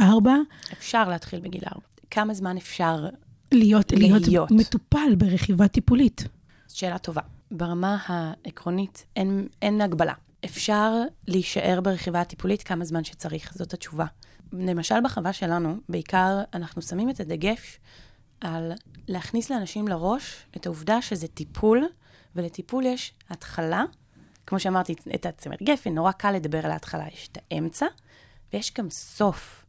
ארבע. Uh, אפשר להתחיל בגיל ארבע. כמה זמן אפשר להיות, להיות, להיות מטופל ברכיבה טיפולית? שאלה טובה. ברמה העקרונית, אין, אין הגבלה. אפשר להישאר ברכיבה הטיפולית כמה זמן שצריך, זאת התשובה. למשל בחווה שלנו, בעיקר אנחנו שמים את הדגש על להכניס לאנשים לראש את העובדה שזה טיפול, ולטיפול יש התחלה, כמו שאמרתי, את הצמר גפן, נורא קל לדבר על ההתחלה, יש את האמצע, ויש גם סוף.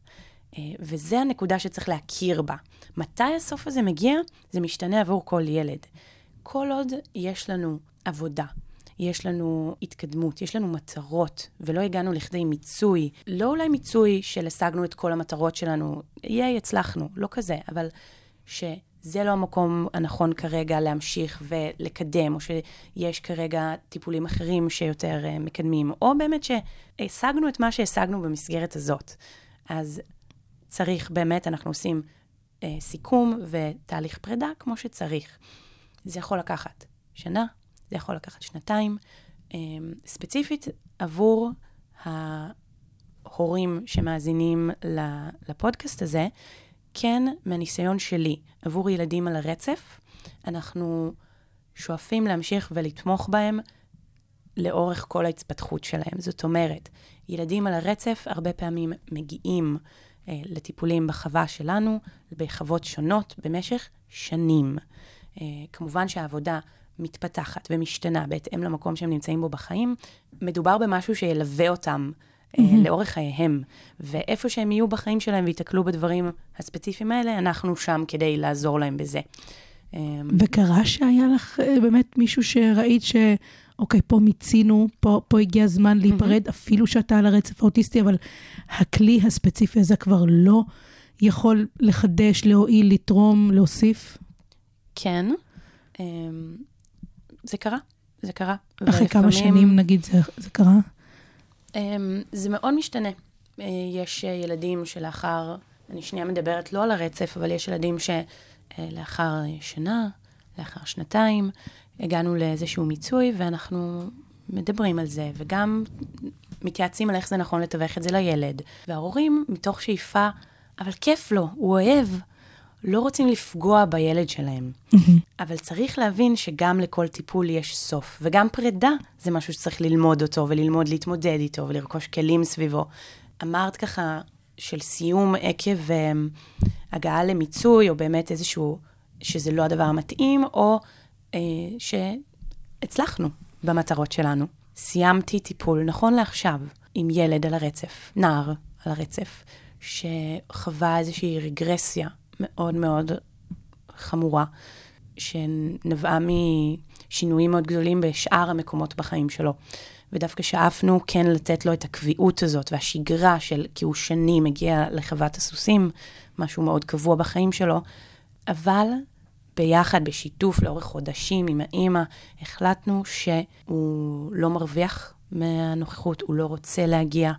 וזה הנקודה שצריך להכיר בה. מתי הסוף הזה מגיע? זה משתנה עבור כל ילד. כל עוד יש לנו עבודה, יש לנו התקדמות, יש לנו מטרות, ולא הגענו לכדי מיצוי. לא אולי מיצוי של השגנו את כל המטרות שלנו, יהיה, הצלחנו, לא כזה, אבל ש... זה לא המקום הנכון כרגע להמשיך ולקדם, או שיש כרגע טיפולים אחרים שיותר מקדמים, או באמת שהשגנו את מה שהשגנו במסגרת הזאת. אז צריך באמת, אנחנו עושים אה, סיכום ותהליך פרידה כמו שצריך. זה יכול לקחת שנה, זה יכול לקחת שנתיים, אה, ספציפית עבור ההורים שמאזינים לפודקאסט הזה, כן, מהניסיון שלי, עבור ילדים על הרצף, אנחנו שואפים להמשיך ולתמוך בהם לאורך כל ההתפתחות שלהם. זאת אומרת, ילדים על הרצף הרבה פעמים מגיעים אה, לטיפולים בחווה שלנו, בחוות שונות במשך שנים. אה, כמובן שהעבודה מתפתחת ומשתנה בהתאם למקום שהם נמצאים בו בחיים. מדובר במשהו שילווה אותם לאורך חייהם, ואיפה שהם יהיו בחיים שלהם ויתקלו בדברים הספציפיים האלה, אנחנו שם כדי לעזור להם בזה. וקרה שהיה לך באמת מישהו שראית ש... אוקיי, פה מיצינו, פה, פה הגיע הזמן להיפרד, אפילו שאתה על הרצף האוטיסטי, אבל הכלי הספציפי הזה כבר לא יכול לחדש, להועיל, לתרום, להוסיף? כן. זה קרה. זה קרה. אחרי כמה שנים, נגיד, זה, זה קרה? זה מאוד משתנה. יש ילדים שלאחר, אני שנייה מדברת לא על הרצף, אבל יש ילדים שלאחר שנה, לאחר שנתיים, הגענו לאיזשהו מיצוי, ואנחנו מדברים על זה, וגם מתייעצים על איך זה נכון לתווך את זה לילד. וההורים, מתוך שאיפה, אבל כיף לו, הוא אוהב, לא רוצים לפגוע בילד שלהם. אבל צריך להבין שגם לכל טיפול יש סוף, וגם פרידה זה משהו שצריך ללמוד אותו, וללמוד להתמודד איתו, ולרכוש כלים סביבו. אמרת ככה, של סיום עקב הגעה למיצוי, או באמת איזשהו, שזה לא הדבר המתאים, או אה, שהצלחנו במטרות שלנו. סיימתי טיפול, נכון לעכשיו, עם ילד על הרצף, נער על הרצף, שחווה איזושהי רגרסיה, מאוד מאוד חמורה, שנבעה משינויים מאוד גדולים בשאר המקומות בחיים שלו. ודווקא שאפנו כן לתת לו את הקביעות הזאת, והשגרה של, כי הוא שני מגיע לחוות הסוסים, משהו מאוד קבוע בחיים שלו, אבל ביחד, בשיתוף, לאורך חודשים עם האמא, החלטנו שהוא לא מרוויח מהנוכחות, הוא לא רוצה להגיע,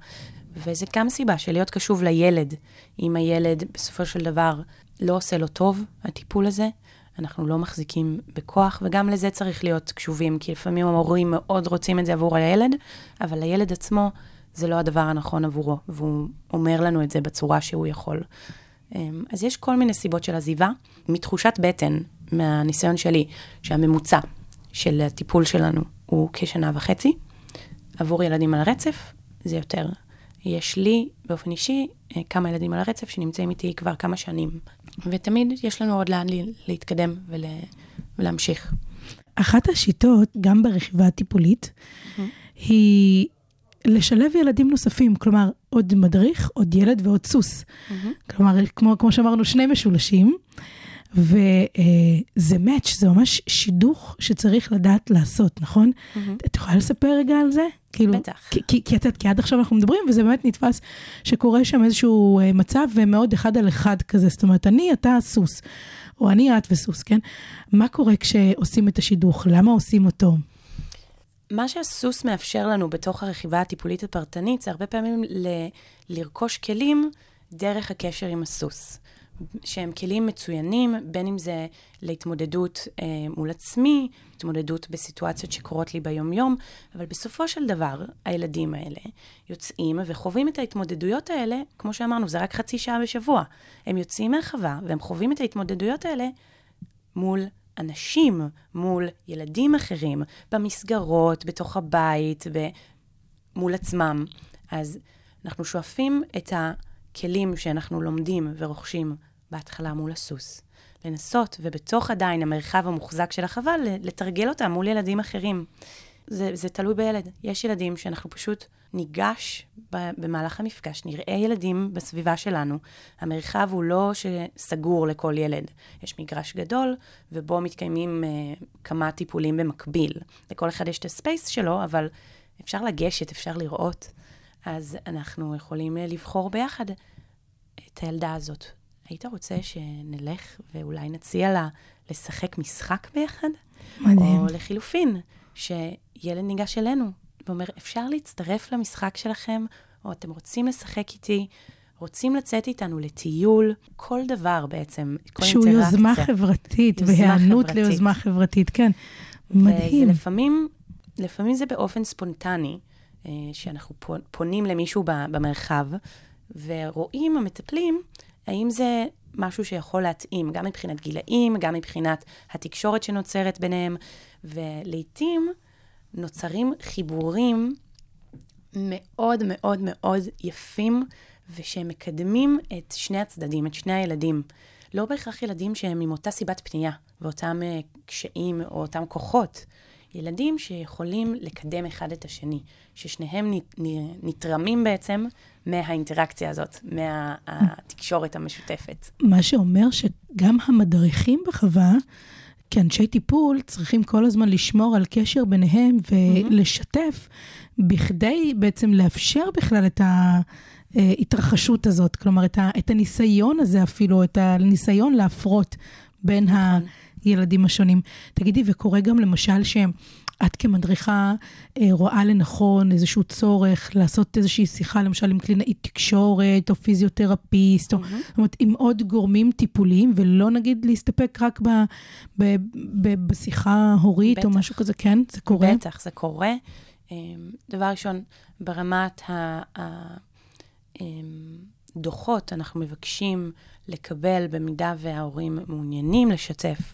וזה גם סיבה של להיות קשוב לילד. אם הילד בסופו של דבר לא עושה לו טוב, הטיפול הזה, אנחנו לא מחזיקים בכוח, וגם לזה צריך להיות קשובים, כי לפעמים המורים מאוד רוצים את זה עבור הילד, אבל הילד עצמו זה לא הדבר הנכון עבורו, והוא אומר לנו את זה בצורה שהוא יכול. אז יש כל מיני סיבות של עזיבה, מתחושת בטן, מהניסיון שלי, שהממוצע של הטיפול שלנו הוא כשנה וחצי, עבור ילדים על הרצף, זה יותר. יש לי, באופן אישי, כמה ילדים על הרצף שנמצאים איתי כבר כמה שנים. ותמיד יש לנו עוד לאן להתקדם ולה, ולהמשיך. אחת השיטות, גם ברכיבה הטיפולית, mm-hmm. היא לשלב ילדים נוספים, כלומר, עוד מדריך, עוד ילד ועוד סוס. Mm-hmm. כלומר, כמו, כמו שאמרנו, שני משולשים, וזה מאץ', זה ממש שידוך שצריך לדעת לעשות, נכון? Mm-hmm. את יכולה לספר רגע על זה? כאילו, בטח. כי, כי, כי, כי עד עכשיו אנחנו מדברים, וזה באמת נתפס שקורה שם איזשהו מצב, ומאוד אחד על אחד כזה, זאת אומרת, אני, אתה, סוס, או אני, את וסוס, כן? מה קורה כשעושים את השידוך? למה עושים אותו? מה שהסוס מאפשר לנו בתוך הרכיבה הטיפולית הפרטנית, זה הרבה פעמים ל- לרכוש כלים דרך הקשר עם הסוס. שהם כלים מצוינים, בין אם זה להתמודדות אה, מול עצמי, התמודדות בסיטואציות שקורות לי ביום-יום, אבל בסופו של דבר, הילדים האלה יוצאים וחווים את ההתמודדויות האלה, כמו שאמרנו, זה רק חצי שעה בשבוע. הם יוצאים מהחווה, והם חווים את ההתמודדויות האלה מול אנשים, מול ילדים אחרים, במסגרות, בתוך הבית, ב... מול עצמם. אז אנחנו שואפים את הכלים שאנחנו לומדים ורוכשים בהתחלה מול הסוס. לנסות, ובתוך עדיין המרחב המוחזק של החווה, לתרגל אותה מול ילדים אחרים. זה, זה תלוי בילד. יש ילדים שאנחנו פשוט ניגש במהלך המפגש, נראה ילדים בסביבה שלנו. המרחב הוא לא שסגור לכל ילד. יש מגרש גדול, ובו מתקיימים uh, כמה טיפולים במקביל. לכל אחד יש את הספייס שלו, אבל אפשר לגשת, אפשר לראות. אז אנחנו יכולים לבחור ביחד את הילדה הזאת. היית רוצה שנלך ואולי נציע לה לשחק משחק ביחד? מדהים. או לחילופין, שילד ניגש אלינו. ואומר, אפשר להצטרף למשחק שלכם, או אתם רוצים לשחק איתי, רוצים לצאת איתנו לטיול, כל דבר בעצם. כל שהוא יוזמה חברתית, והיענות ליוזמה חברתית, כן. מדהים. ולפעמים, לפעמים זה באופן ספונטני, שאנחנו פונים למישהו במרחב, ורואים המטפלים, האם זה משהו שיכול להתאים, גם מבחינת גילאים, גם מבחינת התקשורת שנוצרת ביניהם, ולעיתים נוצרים חיבורים מאוד מאוד מאוד יפים, ושמקדמים את שני הצדדים, את שני הילדים. לא בהכרח ילדים שהם עם אותה סיבת פנייה, ואותם קשיים או אותם כוחות. ילדים שיכולים לקדם אחד את השני, ששניהם נתרמים בעצם מהאינטראקציה הזאת, מהתקשורת המשותפת. מה שאומר שגם המדריכים בחווה, כי אנשי טיפול צריכים כל הזמן לשמור על קשר ביניהם ולשתף, בכדי בעצם לאפשר בכלל את ההתרחשות הזאת, כלומר את הניסיון הזה אפילו, את הניסיון להפרות בין הילדים השונים. תגידי, וקורה גם למשל שהם, את כמדריכה רואה לנכון איזשהו צורך לעשות איזושהי שיחה, למשל עם קלינאית תקשורת או פיזיותרפיסט, mm-hmm. או, זאת אומרת, עם עוד גורמים טיפוליים, ולא נגיד להסתפק רק ב, ב, ב, בשיחה הורית בטח. או משהו כזה, כן? זה קורה? בטח, זה קורה. דבר ראשון, ברמת הדוחות אנחנו מבקשים לקבל במידה וההורים מעוניינים לשתף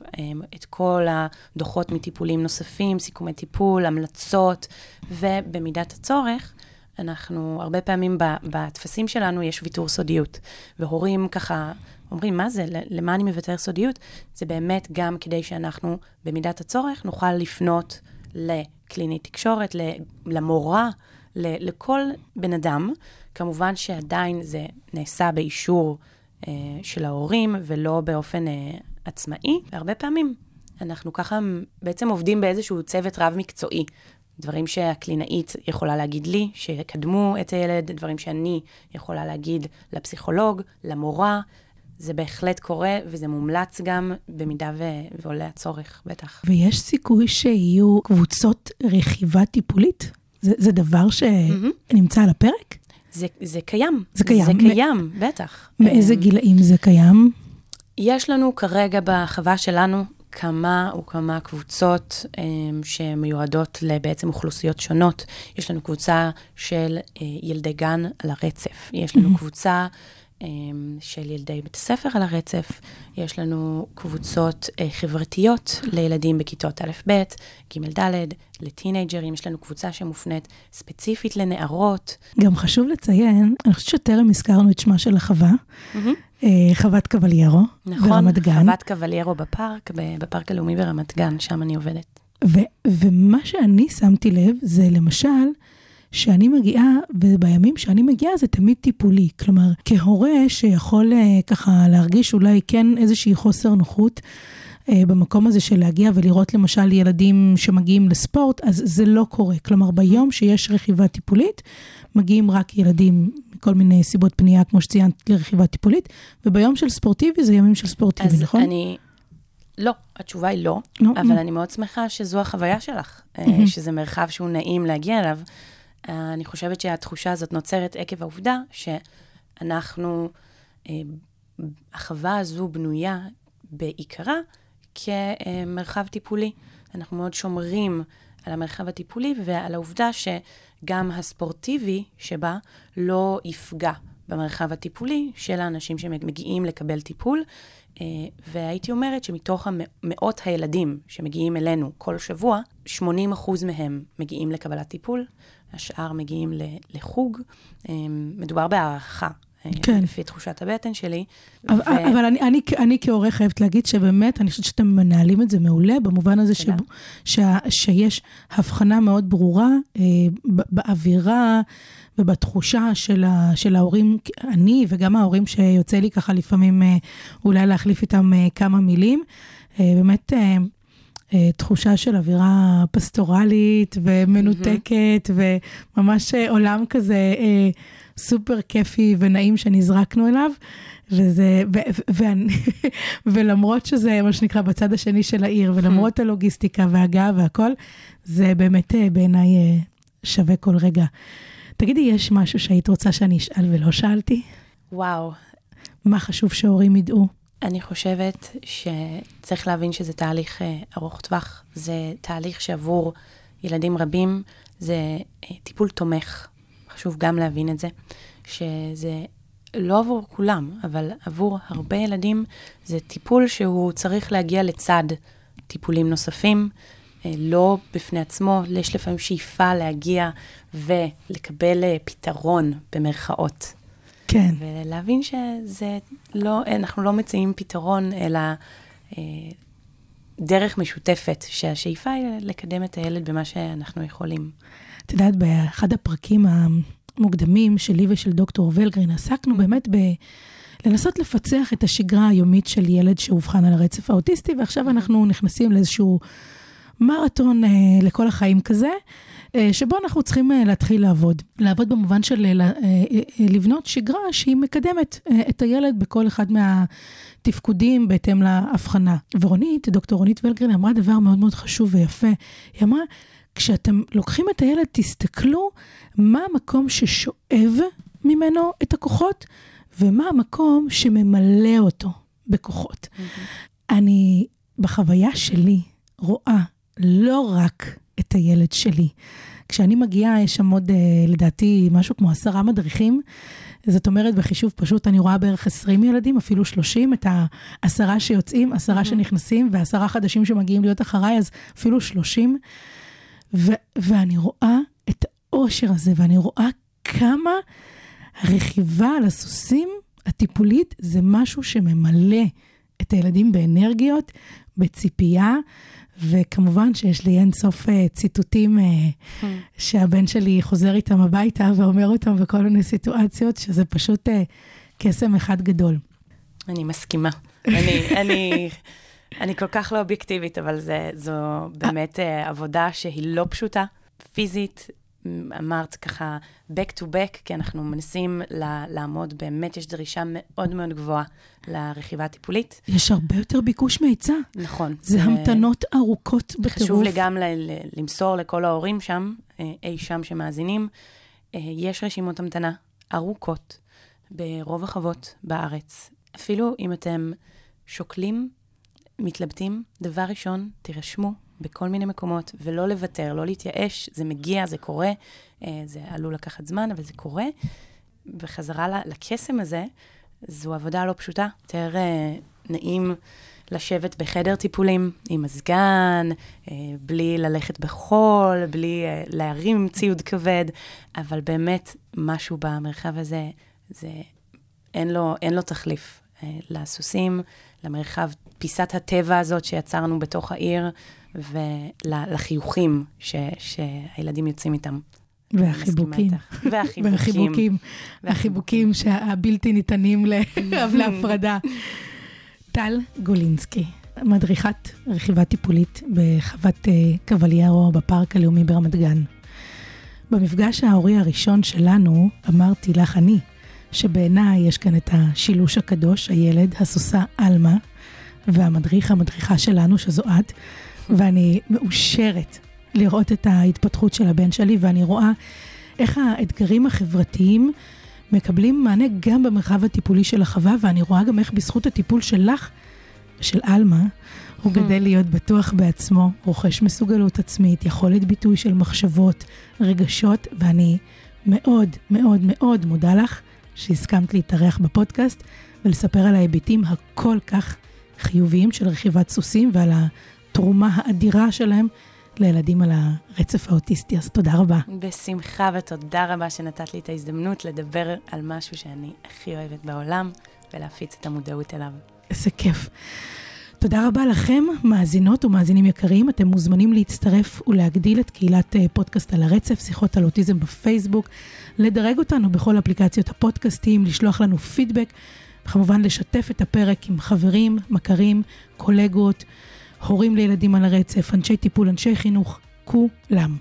את כל הדוחות מטיפולים נוספים, סיכומי טיפול, המלצות, ובמידת הצורך, אנחנו הרבה פעמים בתפסים שלנו יש ויתור סודיות, והורים ככה אומרים, מה זה? למה אני מוותר סודיות? זה באמת גם כדי שאנחנו במידת הצורך נוכל לפנות לקלינית תקשורת, למורה, לכל בן אדם, כמובן שעדיין זה נעשה באישור של ההורים, ולא באופן עצמאי. הרבה פעמים אנחנו ככה בעצם עובדים באיזשהו צוות רב מקצועי. דברים שהקלינאית יכולה להגיד לי, שקדמו את הילד, דברים שאני יכולה להגיד לפסיכולוג, למורה. זה בהחלט קורה, וזה מומלץ גם במידה ועולה הצורך, בטח. ויש סיכוי שיהיו קבוצות רכיבה טיפולית? זה, זה דבר שנמצא על הפרק? זה, זה קיים. זה קיים. זה קיים, מא... בטח. מאיזה גילאים זה קיים? יש לנו כרגע בחווה שלנו כמה וכמה קבוצות שמיועדות לבעצם אוכלוסיות שונות. יש לנו קבוצה של ילדי גן על הרצף. יש לנו mm-hmm. קבוצה של ילדי בית הספר על הרצף. יש לנו קבוצות חברתיות לילדים בכיתות א' ב', ג' ד', לטינג'רים. יש לנו קבוצה שמופנית ספציפית לנערות. גם חשוב לציין, אני חושבת שטרם הזכרנו את שמה של החווה, חוות קבליירו ברמת גן. נכון, חוות קבליירו בפארק, בפארק הלאומי ברמת גן, שם אני עובדת. ומה שאני שמתי לב זה למשל, שאני מגיעה, ובימים שאני מגיעה זה תמיד טיפולי. כלומר, כהורה שיכול ככה להרגיש אולי כן איזושהי חוסר נוחות במקום הזה של להגיע ולראות למשל ילדים שמגיעים לספורט, אז זה לא קורה. כלומר, ביום שיש רכיבה טיפולית, מגיעים רק ילדים מכל מיני סיבות פנייה, כמו שציינת, לרכיבה טיפולית, וביום של ספורטיבי זה ימים של ספורטיבי, אז נכון? אני... לא, התשובה היא לא, no, אבל no. אני מאוד שמחה שזו החוויה שלך, mm-hmm. שזה מרחב שהוא נעים להגיע אליו. אני חושבת שהתחושה הזאת נוצרת עקב העובדה שאנחנו, החווה הזו בנויה בעיקרה כמרחב טיפולי. אנחנו מאוד שומרים על המרחב הטיפולי ועל העובדה שגם הספורטיבי שבה לא יפגע במרחב הטיפולי של האנשים שמגיעים לקבל טיפול. והייתי אומרת שמתוך מאות הילדים שמגיעים אלינו כל שבוע, שמונים אחוז מהם מגיעים לקבלת טיפול, השאר מגיעים לחוג, מדובר בהערכה, כן. לפי תחושת הבטן שלי. אבל, ו... אבל אני, אני, אני כעורך חייבת להגיד שבאמת, אני חושבת שאתם מנהלים את זה מעולה, במובן הזה שב, ש, שיש הבחנה מאוד ברורה אה, באווירה, ובתחושה של, ה, של ההורים, אני וגם ההורים שיוצא לי ככה לפעמים אה, אולי להחליף איתם אה, כמה מילים, אה, באמת... אה, תחושה של אווירה פסטורלית ומנותקת, וממש עולם כזה סופר כיפי ונעים שנזרקנו אליו, וזה, ולמרות שזה מה שנקרא בצד השני של העיר, ולמרות הלוגיסטיקה והגעה והכל, זה באמת בעיניי שווה כל רגע. תגידי, יש משהו שהיית רוצה שאני אשאל ולא שאלתי? וואו. מה חשוב שההורים ידעו? אני חושבת שצריך להבין שזה תהליך ארוך טווח. זה תהליך שעבור ילדים רבים, זה טיפול תומך. חשוב גם להבין את זה, שזה לא עבור כולם, אבל עבור הרבה ילדים, זה טיפול שהוא צריך להגיע לצד טיפולים נוספים, לא בפני עצמו, יש לפעמים שאיפה להגיע ולקבל פתרון במרכאות. כן. ולהבין שזה לא, אנחנו לא מציעים פתרון, אלא אה, דרך משותפת, שהשאיפה היא לקדם את הילד במה שאנחנו יכולים. את יודעת, באחד הפרקים המוקדמים שלי ושל דוקטור ולגרין, עסקנו mm-hmm. באמת ב... לנסות לפצח את השגרה היומית של ילד שאובחן על הרצף האוטיסטי, ועכשיו אנחנו נכנסים לאיזשהו מרתון אה, לכל החיים כזה, שבו אנחנו צריכים להתחיל לעבוד. לעבוד במובן של לבנות שגרה שהיא מקדמת את הילד בכל אחד מהתפקודים בהתאם להבחנה. ורונית, דוקטור רונית ולגרין, אמרה דבר מאוד מאוד חשוב ויפה. היא אמרה, כשאתם לוקחים את הילד, תסתכלו מה המקום ששואב ממנו את הכוחות, ומה המקום שממלא אותו בכוחות. אני, בחוויה שלי, רואה לא רק את הילד שלי. כשאני מגיעה, יש שם עוד, לדעתי, משהו כמו עשרה מדריכים, זאת אומרת, בחישוב פשוט, אני רואה בערך עשרים ילדים, אפילו שלושים, את העשרה שיוצאים, עשרה שנכנסים, ועשרה חדשים שמגיעים להיות אחריי, אז אפילו שלושים, ו- ואני רואה את האושר הזה, ואני רואה כמה הרכיבה על הסוסים הטיפולית, זה משהו שממלא את הילדים באנרגיות, בציפייה, וכמובן שיש לי אין סוף ציטוטים שהבן שלי חוזר איתם הביתה ואומר אותם בכל מיני סיטואציות, שזה פשוט קסם אחד גדול. אני מסכימה. אני כל כך לא אובייקטיבית, אבל זו באמת עבודה שהיא לא פשוטה, פיזית, אמרת ככה back to back, כי אנחנו מנסים לעמוד, באמת יש דרישה מאוד מאוד גבוהה לרכיבה הטיפולית. יש הרבה יותר ביקוש מהיצע. נכון. זה המתנות ארוכות בטירוף. חשוב לי גם למסור לכל ההורים שם, אי שם שמאזינים, יש רשימות המתנה ארוכות ברוב החוות בארץ. אפילו אם אתם שוקלים, מתלבטים, דבר ראשון, תירשמו בכל מיני מקומות, ולא לוותר, לא להתייאש, זה מגיע, זה קורה, זה עלול לקחת זמן, אבל זה קורה. בחזרה לקסם הזה, זו עבודה לא פשוטה. יותר נעים לשבת בחדר טיפולים עם מזגן, בלי ללכת בחול, בלי להרים ציוד כבד, אבל באמת משהו במרחב הזה, זה אין לו, אין לו תחליף. לסוסים, למרחב, פיסת הטבע הזאת שיצרנו בתוך העיר, ולחיוכים ש, שהילדים יוצאים איתם. והחיבוקים. והחיבוקים. והחיבוקים שהבלתי ניתנים להפרדה. טל גולינסקי, מדריכת רכיבה טיפולית בחוות קבליירו בפארק הלאומי ברמת גן. במפגש ההורי הראשון שלנו אמרתי לך אני, שבעיניי יש כאן את השילוש הקדוש, הילד, הסוסה אלמה, והמדריך, המדריכה שלנו, שזו את, ואני מאושרת לראות את ההתפתחות של הבן שלי, ואני רואה איך האתגרים החברתיים מקבלים מענה גם במרחב הטיפולי של החווה, ואני רואה גם איך בזכות הטיפול שלך, של אלמה, הוא גדל להיות בטוח בעצמו, רוכש מסוגלות עצמית, יכולת ביטוי של מחשבות, רגשות, ואני מאוד, מאוד, מאוד מודה לך, שהסכמת להתארח בפודקאסט ולספר על ההיבטים הכל כך חיוביים של רכיבת סוסים ועל התרומה האדירה שלהם לילדים על הרצף האוטיסטי. אז תודה רבה. בשמחה ותודה רבה שנתת לי את ההזדמנות לדבר על משהו שאני הכי אוהבת בעולם ולהפיץ את המודעות אליו. איזה כיף. תודה רבה לכם, מאזינות ומאזינים יקרים. אתם מוזמנים להצטרף ולהגדיל את קהילת פודקאסט על הרצף, שיחות על אוטיזם בפייסבוק, לדרג אותנו בכל אפליקציות הפודקאסטים, לשלוח לנו פידבק, וכמובן לשתף את הפרק עם חברים, מכרים, קולגות, הורים לילדים על הרצף, אנשי טיפול, אנשי חינוך, כולם.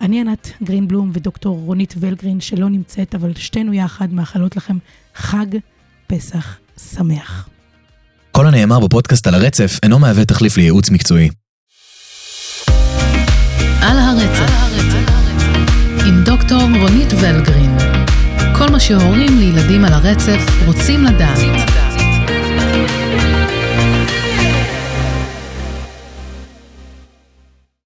אני ענת גרינבלום ודוקטור רונית ולגרין, שלא נמצאת, אבל שתינו יחד מאחלות לכם חג פסח שמח. כל הנאמר בפודקאסט על הרצף אינו מהווה תחליף לייעוץ מקצועי. על הרצף. עם דוקטור רונית ולגרין. כל מה שהורים לילדים על הרצף רוצים לדעת.